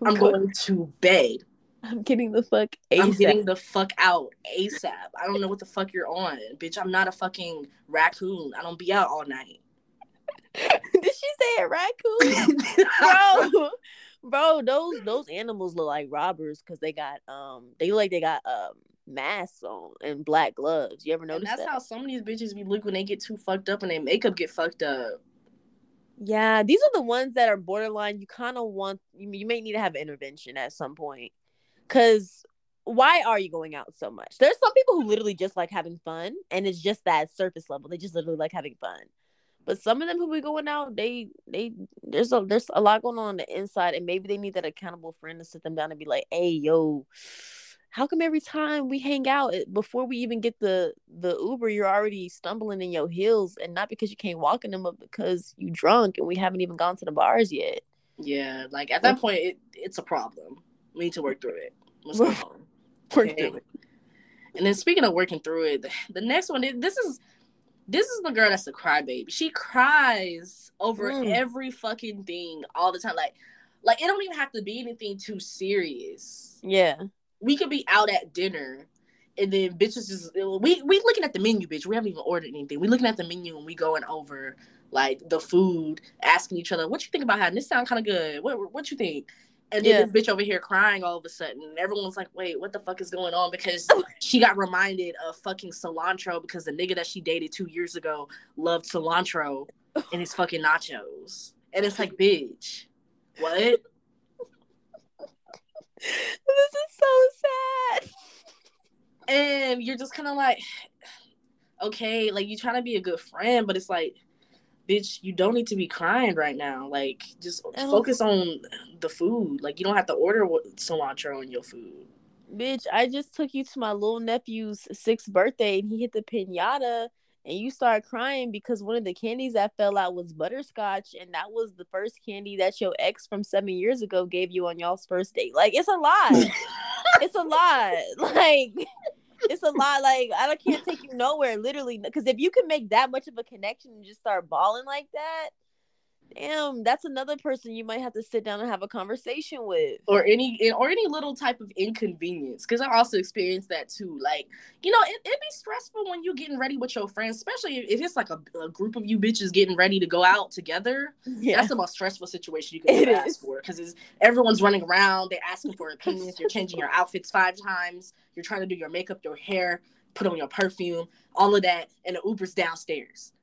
I'm going to bed. I'm getting the fuck out ASAP. I don't know what the fuck you're on. Bitch, I'm not a fucking raccoon. I don't be out all night. Did she say a raccoon? Bro, those animals look like robbers because they got masks on and black gloves. You ever notice that? That's how some of these bitches be look when they get too fucked up and their makeup get fucked up. Yeah, these are the ones that are borderline. You may need to have intervention at some point. Because why are you going out so much? There's some people who literally just like having fun, and it's just that surface level. They just literally like having fun. But some of them who be going out, there's a lot going on the inside, and maybe they need that accountable friend to sit them down and be like, hey, yo, how come every time we hang out, before we even get the Uber, you're already stumbling in your heels, and not because you can't walk in them, but because you drunk and we haven't even gone to the bars yet. Yeah, like at that point, it's a problem. We need to work through it. Let's go home. Work through it. And then speaking of working through it, the next one, this is the girl that's a crybaby. She cries over every fucking thing all the time. Like it don't even have to be anything too serious. Yeah. We could be out at dinner and then bitches just we looking at the menu, bitch. We haven't even ordered anything. We looking at the menu and we going over like the food, asking each other, what you think about having this sound kind of good? What you think? And then this bitch over here crying all of a sudden. And everyone's like, wait, what the fuck is going on? Because she got reminded of fucking cilantro because the nigga that she dated 2 years ago loved cilantro in his fucking nachos. And it's like, bitch, what? This is so sad. And you're just kind of like, okay, like you trying to be a good friend, but it's like, bitch, you don't need to be crying right now. Like, just focus on the food. Like, you don't have to order cilantro in your food. Bitch, I just took you to my little nephew's 6th birthday, and he hit the piñata, and you started crying because one of the candies that fell out was butterscotch, and that was the first candy that your ex from 7 years ago gave you on y'all's first date. Like, it's a lot. It's a lot. Like... It's a lot. Like, I can't take you nowhere, literally. Because if you can make that much of a connection and just start bawling like that, damn, that's another person you might have to sit down and have a conversation with. Or any little type of inconvenience. Because I also experienced that too. Like, you know, it'd be stressful when you're getting ready with your friends, especially if it's like a group of you bitches getting ready to go out together. Yeah. That's the most stressful situation you could ask for. Because everyone's running around. They're asking for opinions. You're changing your outfits 5 times. You're trying to do your makeup, your hair, put on your perfume, all of that. And the Uber's downstairs.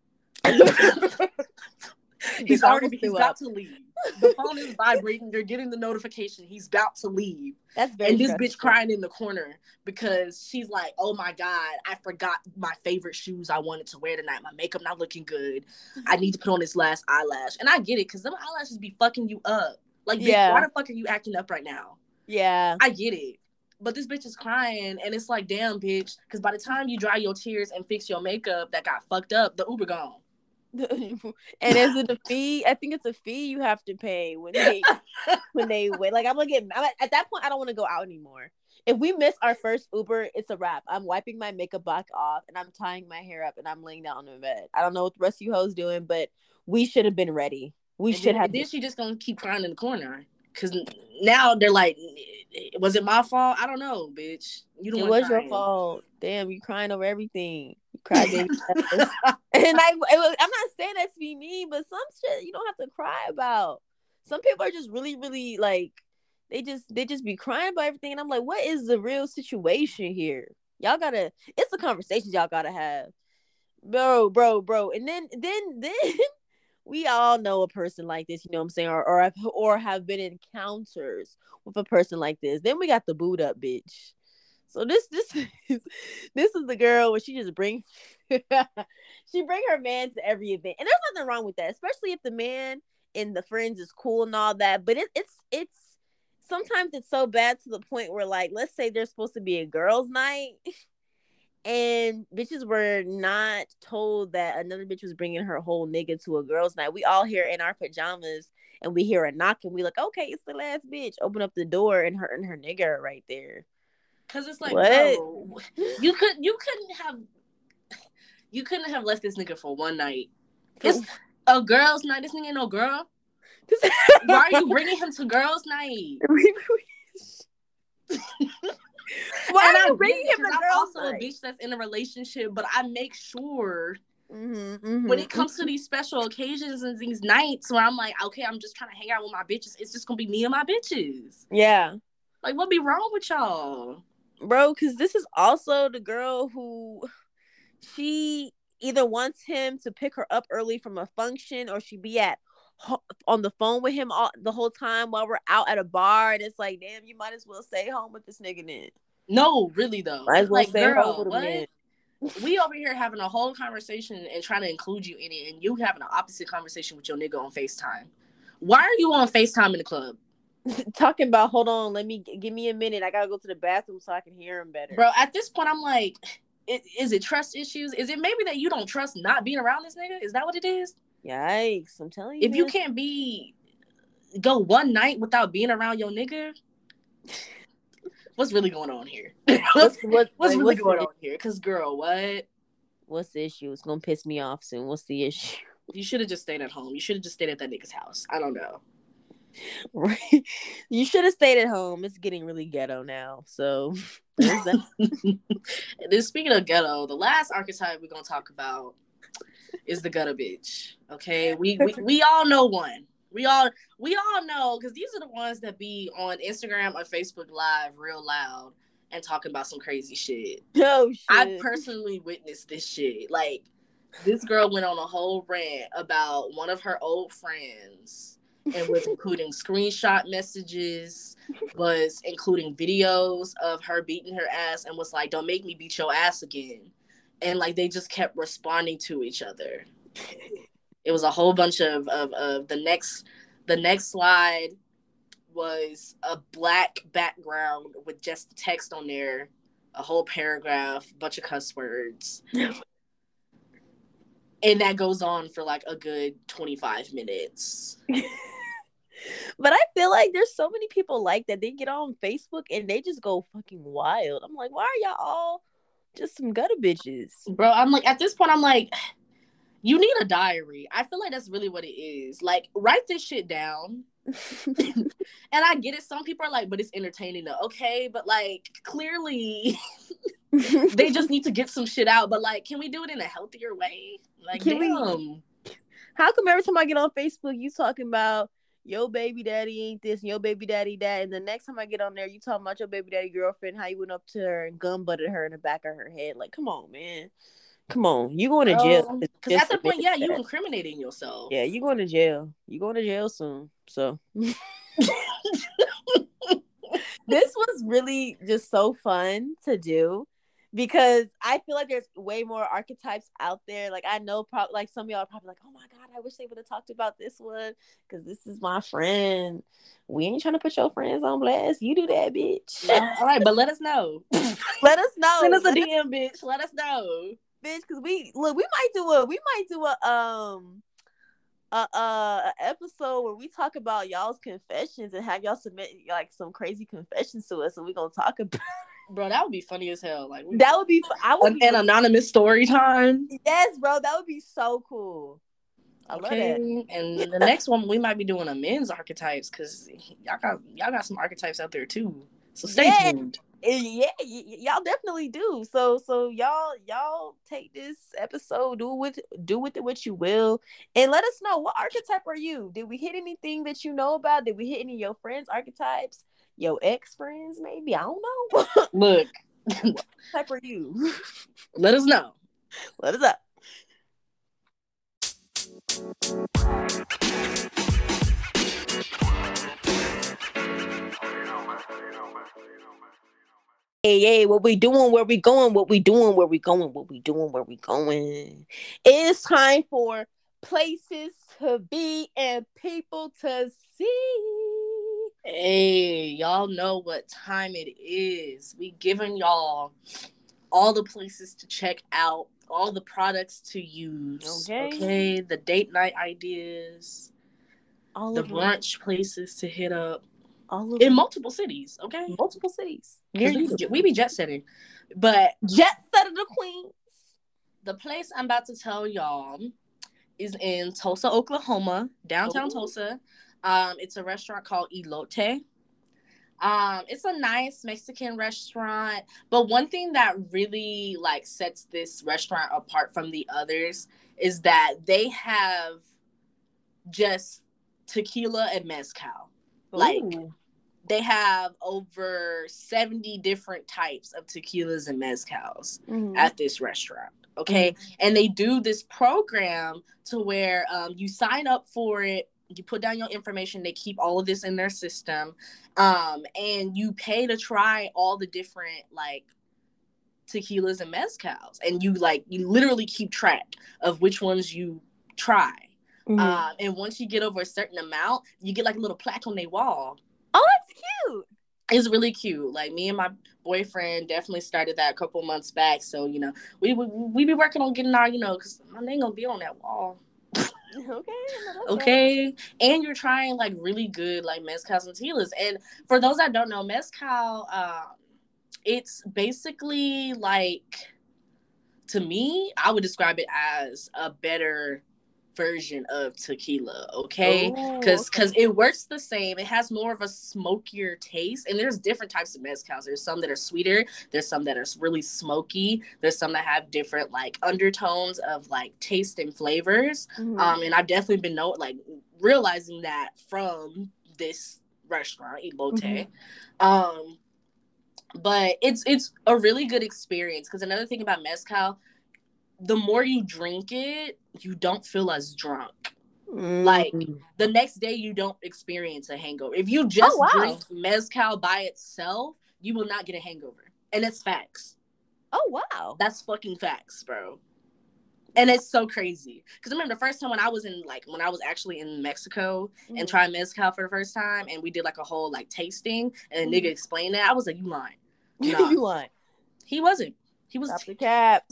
He's about to leave. The phone is vibrating. You're getting the notification. He's about to leave. That's very And this stressful. Bitch crying in the corner because she's like, oh my God, I forgot my favorite shoes I wanted to wear tonight. My makeup not looking good. I need to put on this last eyelash. And I get it because them eyelashes be fucking you up. Like, bitch, why the fuck are you acting up right now? Yeah. I get it. But this bitch is crying, and it's like, damn, bitch, because by the time you dry your tears and fix your makeup that got fucked up, the Uber gone. And is it a fee? I think it's a fee you have to pay when they wait. Like, at that point, I don't want to go out anymore. If we miss our first Uber, it's a wrap. I'm wiping my makeup box off, and I'm tying my hair up, and I'm laying down on the bed. I don't know what the rest of you hoes doing, but we should have been ready. Then she just gonna keep crying in the corner because now they're like, was it my fault? I don't know, bitch. It was your fault. Damn, you crying over everything. Cry baby. And I'm not saying that to be mean, but some shit you don't have to cry about. Some people are just really, really like they just be crying about everything. And I'm like, what is the real situation here? Y'all gotta. It's the conversations y'all gotta have, bro. And then we all know a person like this. You know what I'm saying? Or have been in encounters with a person like this. Then we got the boot up, bitch. So this is the girl where she just bring her man to every event, and there's nothing wrong with that, especially if the man and the friends is cool and all that. But it's sometimes it's so bad to the point where, like, let's say there's supposed to be a girls' night, and bitches were not told that another bitch was bringing her whole nigga to a girls' night. We all here in our pajamas, and we hear a knock, and we like, okay, it's the last bitch. Open up the door, and her nigga are right there. Cause it's like, no, you couldn't have left this nigga for one night. It's a girls' night. This nigga ain't no girl. Why are you bringing him to girls' night? Why are you bringing him to girls' night? I'm also a bitch that's in a relationship, but I make sure when it comes to these special occasions and these nights where I'm like, okay, I'm just trying to hang out with my bitches. It's just gonna be me and my bitches. Yeah. Like, what be wrong with y'all? Bro, because this is also the girl who she either wants him to pick her up early from a function, or she be on the phone with him the whole time while we're out at a bar. And it's like, damn, you might as well stay home with this nigga then. No, really, though. Might as well stay home with him. We over here having a whole conversation and trying to include you in it, and you having an opposite conversation with your nigga on FaceTime. Why are you on FaceTime in the club? Talking about, hold on, give me a minute. I gotta go to the bathroom so I can hear him better. Bro, at this point, I'm like, is it trust issues? Is it maybe that you don't trust not being around this nigga? Is that what it is? Yikes, I'm telling you. If you can't go one night without being around your nigga, what's really going on here? What's really going on here? Because, girl, what? What's the issue? It's gonna piss me off soon. What's the issue? You should have just stayed at home. You should have just stayed at that nigga's house. I don't know. Right, you should have stayed at home. It's getting really ghetto now. So, speaking of ghetto, the last archetype we're gonna talk about is the gutter bitch. Okay, we all know one. We all know, because these are the ones that be on Instagram or Facebook Live real loud and talking about some crazy shit. Oh, shit. I personally witnessed this shit. Like, this girl went on a whole rant about one of her old friends. And was including screenshot messages, was including videos of her beating her ass, and was like, don't make me beat your ass again. And, like, they just kept responding to each other. It was a whole bunch of the next slide was a black background with just the text on there, a whole paragraph, bunch of cuss words. And that goes on for like a good 25 minutes. But I feel like there's so many people like that. They get on Facebook and they just go fucking wild. I'm like, why are y'all all just some gutter bitches? Bro, I'm like, at this point, I'm like, you need a diary. I feel like that's really what it is. Like, write this shit down. And I get it. Some people are like, but it's entertaining though. Okay, but like, clearly... They just need to get some shit out, but like, can we do it in a healthier way? Like, can damn. How come every time I get on Facebook, you talking about your baby daddy ain't this, and your baby daddy that, and the next time I get on there, you talking about your baby daddy girlfriend, how you went up to her and gun butted her in the back of her head? Like, come on, man, come on, you going to jail? Because at that point, yeah, you incriminating yourself. Yeah, you going to jail. You going to jail soon. So. This was really just so fun to do. Because I feel like there's way more archetypes out there. Like, I know probably, like, some of y'all are probably like, oh, my God, I wish they would have talked about this one because this is my friend. We ain't trying to put your friends on blast. You do that, bitch. All right, but let us know. Let us know. Send us a DM, bitch. Let us know. Bitch, because we might do a episode where we talk about y'all's confessions and have y'all submit, like, some crazy confessions to us, and we're going to talk about Bro, that would be funny as hell. Like, that would be an anonymous story time. Yes, bro, that would be so cool. I love it. And the next one, we might be doing a men's archetypes because y'all got some archetypes out there too. So stay tuned. Yeah, y'all definitely do. So y'all take this episode, do with it what you will, and let us know, what archetype are you? Did we hit anything that you know about? Did we hit any of your friends' archetypes? Your ex-friends, maybe? I don't know. Look. What type are you? Let us know. Let us up. Hey, what we doing, where we going, what we doing, where we going, what we doing, where we going. It's time for places to be and people to see. Hey, y'all know what time it is. We giving y'all all the places to check out, all the products to use. Okay, the date night ideas, all the brunch places to hit up, all in multiple cities. Okay, multiple cities. We be jet setting, but jet setting the Queens. The place I'm about to tell y'all is in Tulsa, Oklahoma, downtown Tulsa. It's a restaurant called Elote. It's a nice Mexican restaurant, but one thing that really like sets this restaurant apart from the others is that they have just tequila and mezcal. Ooh. Like, they have over 70 different types of tequilas and mezcals at this restaurant. Okay. Mm-hmm. And they do this program to where you sign up for it. You put down your information. They keep all of this in their system, and you pay to try all the different like tequilas and mezcals, and you literally keep track of which ones you try. Mm-hmm. And once you get over a certain amount, you get like a little plaque on their wall. Oh, that's cute. It's really cute. Like, me and my boyfriend definitely started that a couple months back. So we be working on getting our because my name gonna be on that wall. Okay. And you're trying like really good like mezcals and tequilas. And for those that don't know, mezcal, it's basically like, to me, I would describe it as a better version of tequila. Okay, because it works the same. It has more of a smokier taste, and there's different types of mezcals. There's some that are sweeter, there's some that are really smoky, there's some that have different like undertones of like taste and flavors. And I've definitely been realizing that from this restaurant Elote. But it's a really good experience, because another thing about mezcal, the more you drink it, you don't feel as drunk. Like, the next day, you don't experience a hangover. If you just drink mezcal by itself, you will not get a hangover. And it's facts. Oh, wow. That's fucking facts, bro. And it's so crazy. Because I remember the first time when I was actually in Mexico mm-hmm. and tried mezcal for the first time, and we did like a whole like tasting, and a nigga explained that. I was like, you lying. Nah. You lying. He wasn't. He was cap.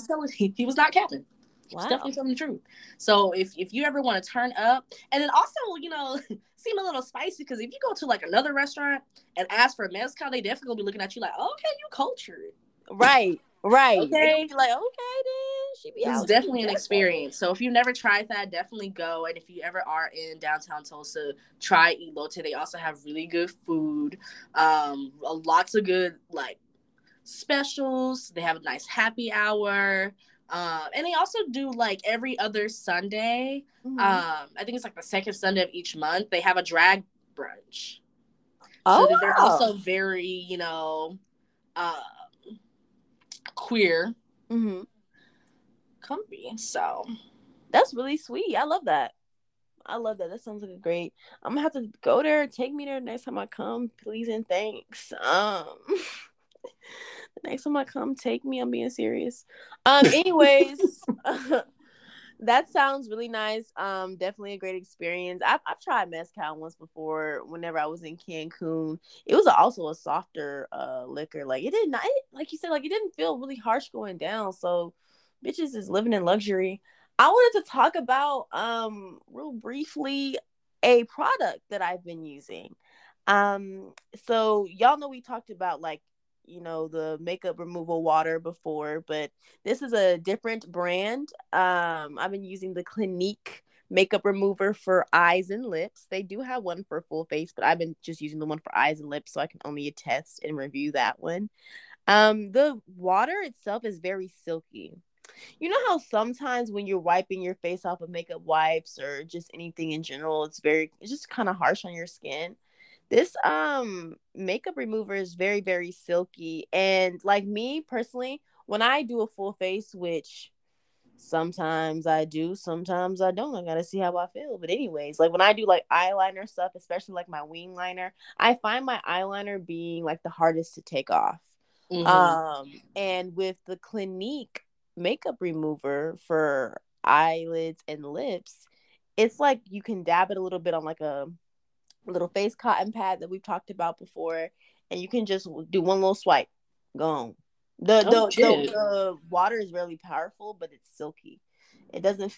He was not capping. Wow. It's definitely something true. So if you ever want to turn up, and then also, you know, seem a little spicy, because if you go to like another restaurant and ask for a mezcal, they definitely gonna be looking at you like, oh, okay, you cultured. Right. Okay. Be like, okay, then she be out. It's definitely an experience. So if you've never tried that, definitely go. And if you ever are in downtown Tulsa, try Elote. They also have really good food. Lots of good like specials. They have a nice happy hour. And they also do like every other Sunday. Mm-hmm. I think it's like the second Sunday of each month. They have a drag brunch. Oh, so they're also very, you know, queer, mm-hmm. comfy. So that's really sweet. I love that. That sounds like a great. I'm gonna have to go there. Take me there next time I come, please and thanks. The next time I come, take me. I'm being serious. Anyways, that sounds really nice. Definitely a great experience. I've tried mezcal once before. Whenever I was in Cancun, it was also a softer liquor. Like it didn't feel really harsh going down. So, bitches is living in luxury. I wanted to talk about real briefly a product that I've been using. So y'all know we talked about like, you know, the makeup removal water before, but this is a different brand. I've been using the Clinique makeup remover for eyes and lips. They do have one for full face, but I've been just using the one for eyes and lips, so I can only attest and review that one. The water itself is very silky. You know how sometimes when you're wiping your face off with makeup wipes or just anything in general, it's just kind of harsh on your skin? This makeup remover is very, very silky. And like me personally, when I do a full face, which sometimes I do, sometimes I don't. I gotta see how I feel. But anyways, like when I do like eyeliner stuff, especially like my wing liner, I find my eyeliner being like the hardest to take off. Mm-hmm. And with the Clinique makeup remover for eyelids and lips, it's like you can dab it a little bit on like a little face cotton pad that we've talked about before, and you can just do one little swipe, gone. The water is really powerful, but it's silky. It also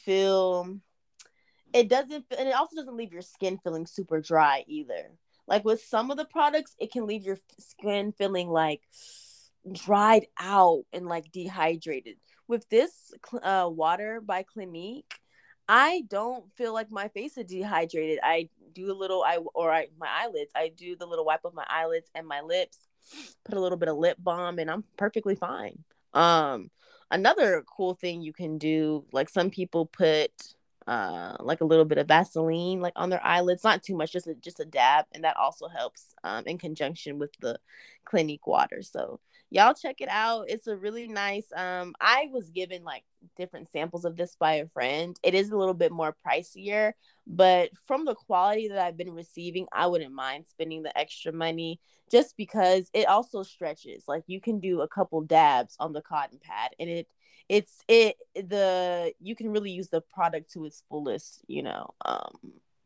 doesn't leave your skin feeling super dry either. Like with some of the products, it can leave your skin feeling like dried out and like dehydrated. With this water by Clinique, I don't feel like my face is dehydrated. My eyelids. I do the little wipe of my eyelids and my lips, put a little bit of lip balm, and I'm perfectly fine. Another cool thing you can do, like some people put like a little bit of Vaseline like on their eyelids, not too much, just a dab, and that also helps in conjunction with the Clinique water. So y'all check it out. It's a really nice, I was given like different samples of this by a friend. It is a little bit more pricier, but from the quality that I've been receiving, I wouldn't mind spending the extra money, just because it also stretches. Like you can do a couple dabs on the cotton pad, and you can really use the product to its fullest, you know,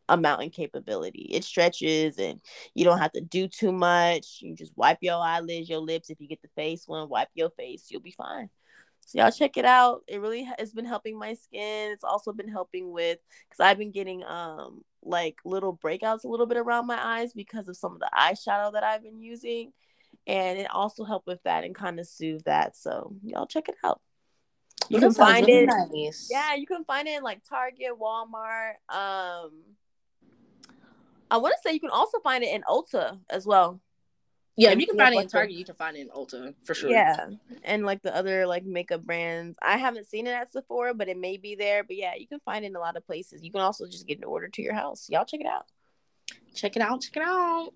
amount and capability. It stretches and you don't have to do too much. You just wipe your eyelids, your lips. If you get the face one, wipe your face, you'll be fine. So y'all check it out. It really has been helping my skin. It's also been helping with, because I've been getting like little breakouts a little bit around my eyes because of some of the eyeshadow that I've been using, and it also helped with that and kind of soothe that. So y'all check it out. You can find it. Nice. Yeah, you can find it in like Target, Walmart. I want to say you can also find it in Ulta as well. Yeah, if you can find it in Target, you can find it in Ulta for sure. Yeah, and like the other like makeup brands. I haven't seen it at Sephora, but it may be there. But yeah, you can find it in a lot of places. You can also just get an order to your house. Y'all check it out. Check it out.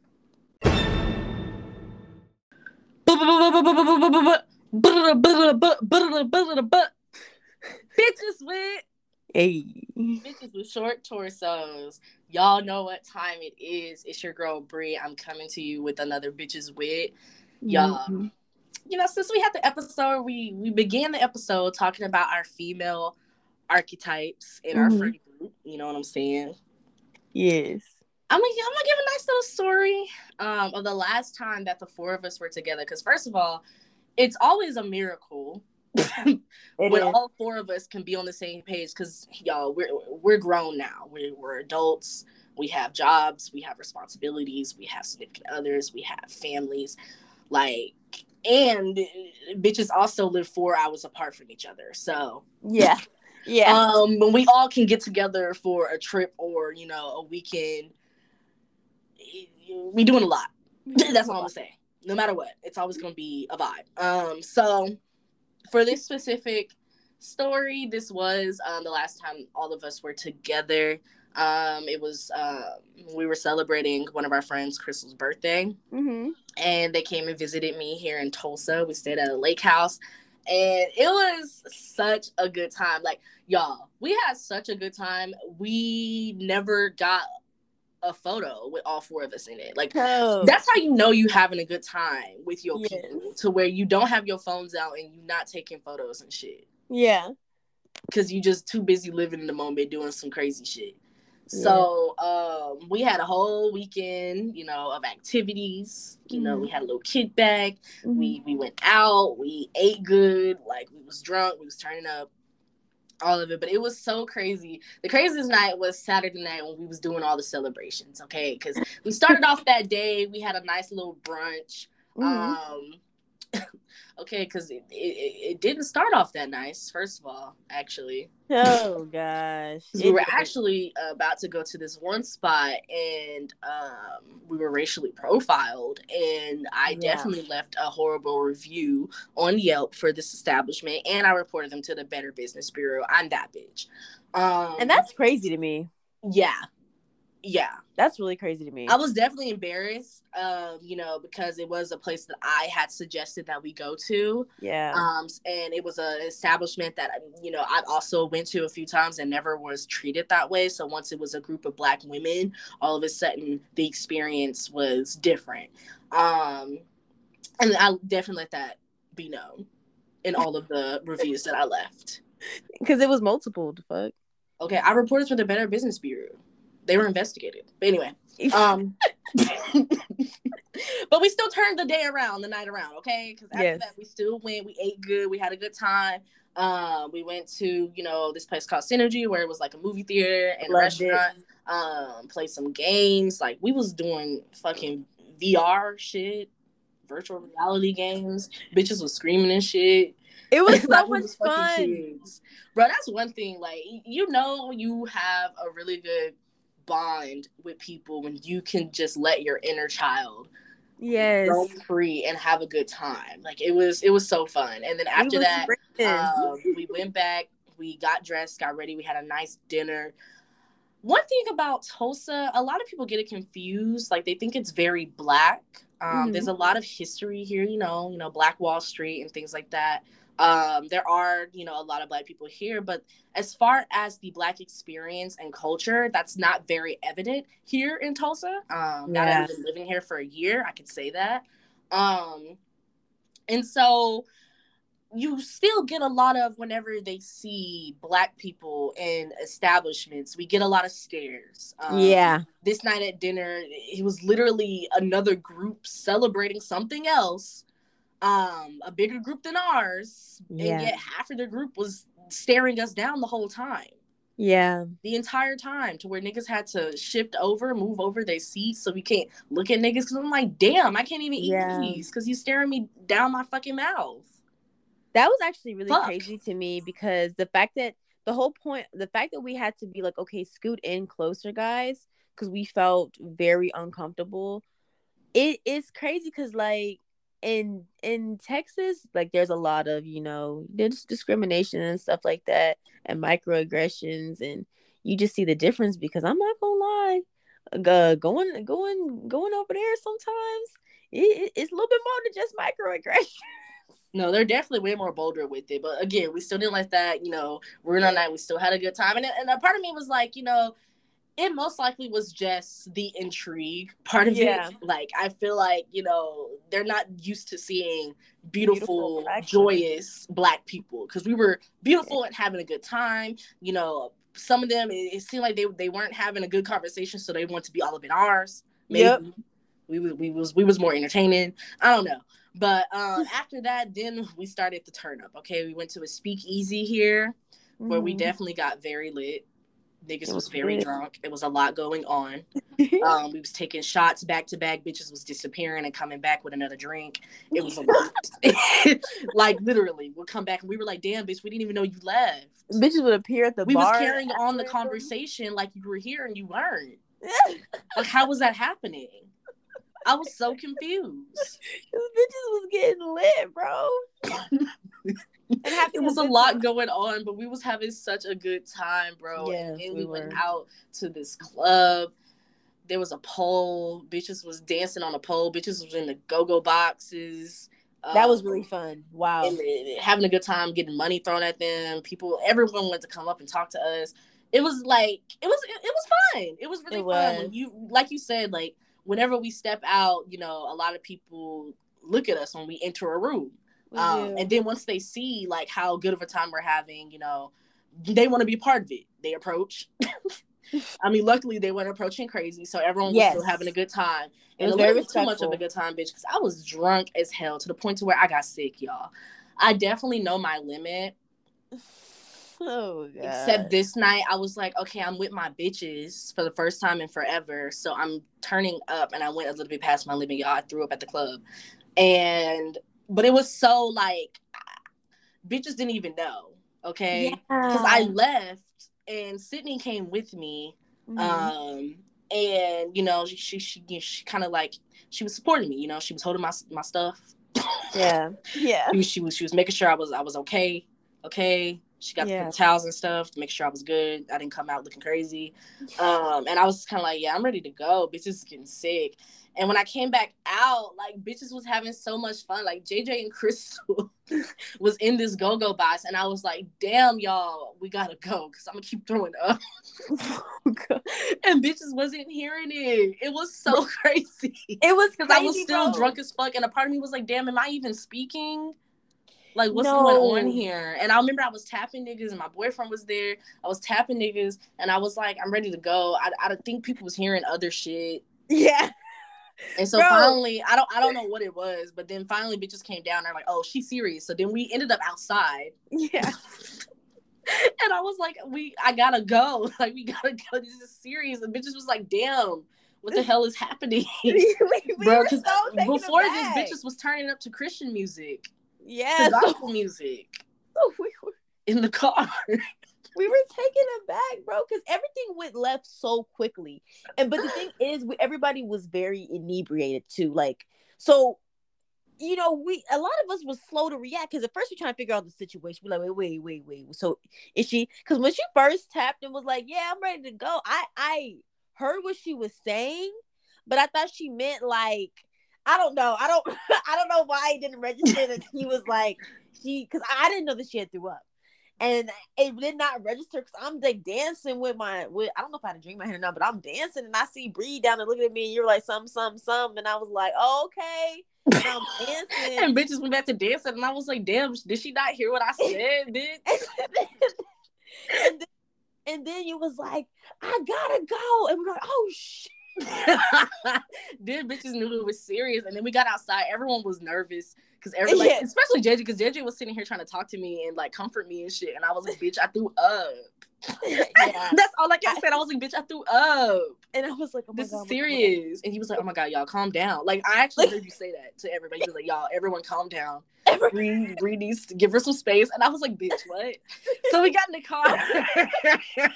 Bitches with short torsos. Y'all know what time it is. It's your girl Bree. I'm coming to you with another Bitches With. Y'all, mm-hmm. You know, since we had the episode, we began the episode talking about our female archetypes in our friend group. You know what I'm saying? Yes. I'm gonna give a nice little story of the last time that the four of us were together. Because first of all, it's always a miracle when all four of us can be on the same page. Because y'all, we're grown now. We're adults. We have jobs. We have responsibilities. We have significant others. We have families. Like, and bitches also live 4 hours apart from each other. So yeah. Yeah. When we all can get together for a trip or, you know, a weekend, we doing a lot. That's all I'm gonna say. No matter what, it's always gonna be a vibe. So for this specific story, this was the last time all of us were together. It was we were celebrating one of our friends, Crystal's birthday, and they came and visited me here in Tulsa. We stayed at a lake house. And it was such a good time. Like, y'all, we had such a good time. We never got a photo with all four of us in it. Like, that's how you know you're having a good time with your people, to where you don't have your phones out and you're not taking photos and shit. Yeah. Because you're just too busy living in the moment doing some crazy shit. Yeah. So we had a whole weekend, you know, of activities. You know, we had a little kid bag. We went out. We ate good. Like, we was drunk. We was turning up. All of it. But it was so crazy. The craziest night was Saturday night when we was doing all the celebrations, okay? Because we started off that day. We had a nice little brunch. Okay, because it didn't start off that nice, first of all, actually. Oh, gosh. We were actually about to go to this one spot, and we were racially profiled, and I definitely left a horrible review on Yelp for this establishment, and I reported them to the Better Business Bureau. I'm that bitch. And that's crazy to me. Yeah. Yeah. That's really crazy to me. I was definitely embarrassed, you know, because it was a place that I had suggested that we go to. Yeah. And it was an establishment that, you know, I also went to a few times and never was treated that way. So once it was a group of Black women, all of a sudden the experience was different. And I definitely let that be known in all of the reviews that I left. Because it was multiple, the fuck. Okay, I reported for the Better Business Bureau. They were investigated. But anyway. But we still turned the day around, the night around, okay? Because after that, we still went. We ate good. We had a good time. We went to, you know, this place called Synergy, where it was like a movie theater and restaurant. Played some games. Like, we was doing fucking VR shit, virtual reality games. Bitches was screaming and shit. It was so like, much fun. Bro, that's one thing. Like, you know you have a really good bond with people when you can just let your inner child roam free and have a good time. Like, it was so fun. And then after that, we went back, we got dressed, got ready, we had a nice dinner. One thing about Tulsa, a lot of people get it confused. Like, they think it's very Black. There's a lot of history here, you know, Black Wall Street and things like that. There are, you know, a lot of Black people here, but as far as the Black experience and culture, that's not very evident here in Tulsa. Now that I've been living here for a year, I can say that. And so you still get a lot of, whenever they see Black people in establishments, we get a lot of stares. This night at dinner, it was literally another group celebrating something else. A bigger group than ours, and yet half of the group was staring us down the whole time. Yeah. The entire time, to where niggas had to shift over, move over their seats so we can't look at niggas, because I'm like, damn, I can't even eat these because he's staring me down my fucking mouth. That was actually really crazy to me, because the fact that we had to be like, okay, scoot in closer, guys, because we felt very uncomfortable. It is crazy because, like, in Texas, like, there's a lot of, you know, there's discrimination and stuff like that, and microaggressions, and you just see the difference. Because I'm not gonna lie, going over there sometimes, it's a little bit more than just microaggressions. No, they're definitely way more bolder with it. But again, we still didn't like that. You know, we're in our night. We still had a good time, and a part of me was like, you know, it most likely was just the intrigue part of it. Like, I feel like, you know, they're not used to seeing beautiful black joyous people. Black people, because we were beautiful and having a good time. You know, some of them, it seemed like they weren't having a good conversation, so they want to be all up in ours. Maybe we was more entertaining. I don't know. But after that, then we started the turn up. Okay, we went to a speakeasy here where we definitely got very lit. Niggas was very drunk. It was a lot going on. We was taking shots back to back. Bitches was disappearing and coming back with another drink. It was a lot. Like, literally, we'll come back and we were like, damn, bitch, we didn't even know you left. Bitches would appear at the bar. We was carrying on the conversation like you were here and you weren't. Like, how was that happening? I was so confused. Those bitches was getting lit, bro. It was a lot going on, but we was having such a good time, bro. Yes, and we went out to this club. There was a pole. Bitches was dancing on a pole. Bitches was in the go-go boxes. That was really fun. Wow. And having a good time, getting money thrown at them. People, everyone wanted to come up and talk to us. It was like, it was fun. It was really fun. When you, like you said, like, whenever we step out, you know, a lot of people look at us when we enter a room. And then once they see, like, how good of a time we're having, you know, they want to be part of it. They approach. I mean, luckily, they weren't approaching crazy, so everyone was still having a good time. And it was too much of a good time, bitch, because I was drunk as hell to the point to where I got sick, y'all. I definitely know my limit. Oh, God. Except this night, I was like, okay, I'm with my bitches for the first time in forever, so I'm turning up, and I went a little bit past my limit, y'all. I threw up at the club, but it was so, like, bitches didn't even know, okay? Because I left, and Sydney came with me, and, you know, she kind of, like, she was supporting me, you know? She was holding my stuff. Yeah. She was making sure I was okay? She got the towels and stuff to make sure I was good. I didn't come out looking crazy. And I was kind of like, yeah, I'm ready to go. Bitches is getting sick. And when I came back out, like, bitches was having so much fun. Like, JJ and Crystal was in this go-go box. And I was like, damn, y'all, we got to go because I'm going to keep throwing up. And bitches wasn't hearing it. It was so crazy. It was because I was still drunk as fuck. And a part of me was like, damn, am I even speaking? Like, what's going on here? And I remember I was tapping niggas, and my boyfriend was there. I was tapping niggas, and I was like, I'm ready to go. I think people was hearing other shit. Yeah. And so finally, I don't know what it was, but then finally bitches came down, and I'm like, oh, she's serious. So then we ended up outside. Yeah. And I was like, I gotta go. Like, we gotta go. This is serious. And bitches was like, damn. What the hell is happening? Bro, so before this, bitches was turning up to Christian music. Yeah, gospel music. So we were in the car. We were taken aback, bro, because everything went left so quickly. But the thing is, everybody was very inebriated too. Like, so, you know, a lot of us was slow to react because at first we're trying to figure out the situation. We're like, wait. So is she? Because when she first tapped and was like, "Yeah, I'm ready to go," I heard what she was saying, but I thought she meant like. I don't know. I don't know why it didn't register that she was like because I didn't know that she had threw up, and it did not register because I'm like dancing with I don't know if I had a drink in my hand or not, but I'm dancing and I see Bree down there looking at me and you're like some, and I was like okay, and I'm dancing and bitches went back to dancing and I was like damn, did she not hear what I said, bitch? and then you was like I gotta go, and we're like oh shit. Then bitches knew it was serious, and then we got outside. Everyone was nervous because everybody, especially JJ, because JJ was sitting here trying to talk to me and like comfort me and shit. And I was like, "Bitch, I threw up." That's all like I said. I was like, "Bitch, I threw up," and I was like, "Oh my god, this is serious." And he was like, "Oh my god, y'all calm down." Like I actually heard you say that to everybody. He was like, "Y'all, everyone, calm down. Bree needs to give her some space." And I was like, "Bitch, what?" So we got in the car.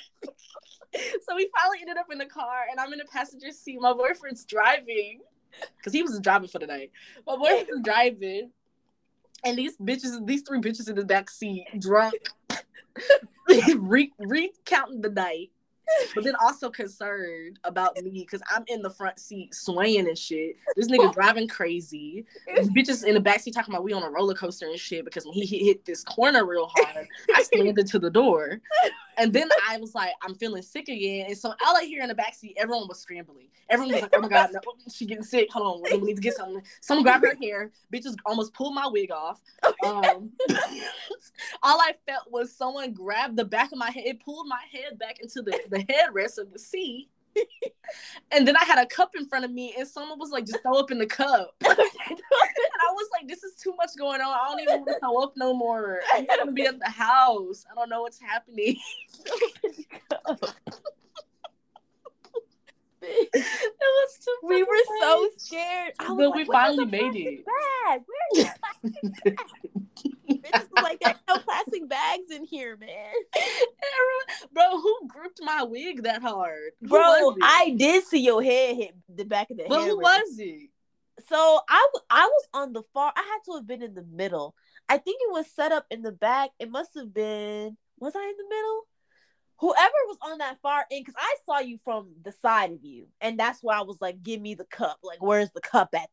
So we finally ended up in the car, and I'm in the passenger seat. My boyfriend's driving, because he was driving for the night. My boyfriend's driving, and these three bitches in the back seat, drunk, recounting the night. But then also concerned about me because I'm in the front seat swaying and shit. This nigga driving crazy. This bitch is in the backseat talking about we on a roller coaster and shit because when he hit this corner real hard, I slammed into the door. And then I was like, I'm feeling sick again. And so all I hear in the backseat, everyone was scrambling. Everyone was like, oh my God, no, she getting sick. Hold on, we need to get something. Someone grabbed her hair. Bitches almost pulled my wig off. All I felt was someone grabbed the back of my head. It pulled my head back into the headrest of the seat. And then I had a cup in front of me and someone was like, just throw up in the cup. And I was like, this is too much going on. I don't even want to throw up no more. I'm going to be at the house. I don't know what's happening. It was too funny. We were so scared. But like, we finally made it. Bag? Where is the plastic bag? Bitches was like, there's no plastic bags in here, man. Bro, who gripped my wig that hard? Bro, I did see your head hit the back of the head. But who was it? So I was on the far. I had to have been in the middle. I think it was set up in the back. It must have been. Was I in the middle? Whoever was on that far end, because I saw you from the side of you, and that's why I was like, give me the cup. Like, where's the cup at?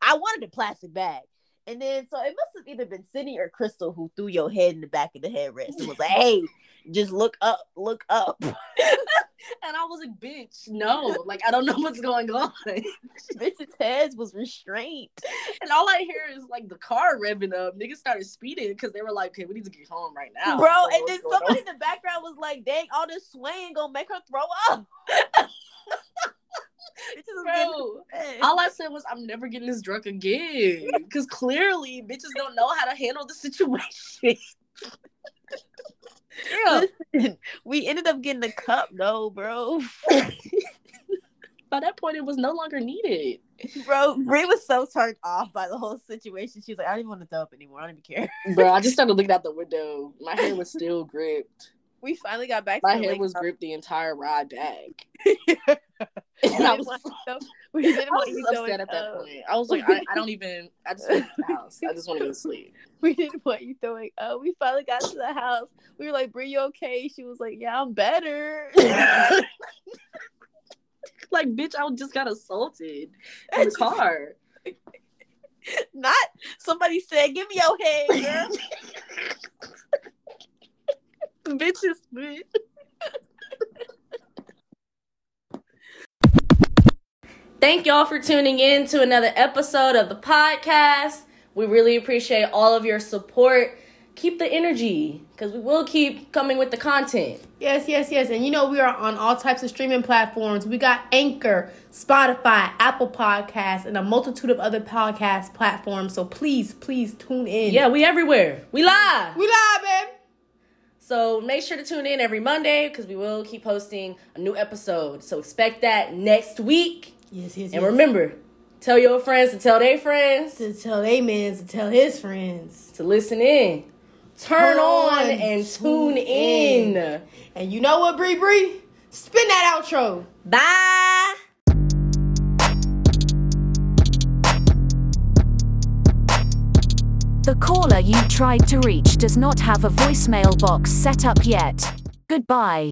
I wanted a plastic bag. And then, so it must have either been Sydney or Crystal who threw your head in the back of the headrest and was like, hey, just look up, look up. And I was like, bitch, no. Like, I don't know what's going on. Bitch's heads was restrained. And all I hear is, like, the car revving up. Niggas started speeding because they were like, okay, we need to get home right now. Bro, and then somebody in the background was like, dang, all this swaying gonna make her throw up. Bro, all I said was I'm never getting this drunk again because clearly bitches don't know how to handle the situation. Listen, we ended up getting a cup though, bro. By that point it was no longer needed. Bro, Brie was so turned off by the whole situation. She was like, I don't even want to throw up anymore. I don't even care. Bro, I just started looking out the window. My hand was still gripped. We finally got back. My head was gripped the entire ride back. And I was upset at that point. I was like, I don't even. I just went to the house. I just want to go to sleep. We didn't want you throwing up. We finally got to the house. We were like, Brie, you okay? She was like, yeah, I'm better. Like, bitch, I just got assaulted in the car. Not somebody said, give me your head, girl. Bitches, bitch. Thank y'all for tuning in to another episode of the podcast. We really appreciate all of your support. Keep the energy because we will keep coming with the content. Yes, yes, yes. And you know, we are on all types of streaming platforms. We got Anchor, Spotify, Apple Podcasts, and a multitude of other podcast platforms. So please, please tune in. Yeah, we everywhere. We live. We live, baby. So make sure to tune in every Monday because we will keep posting a new episode. So expect that next week. Yes, yes, and yes. Remember, tell your friends to tell their friends. To tell their mans to tell his friends. To listen in. Turn on and tune in. And you know what, Bree? Spin that outro. Bye. The caller you tried to reach does not have a voicemail box set up yet. Goodbye.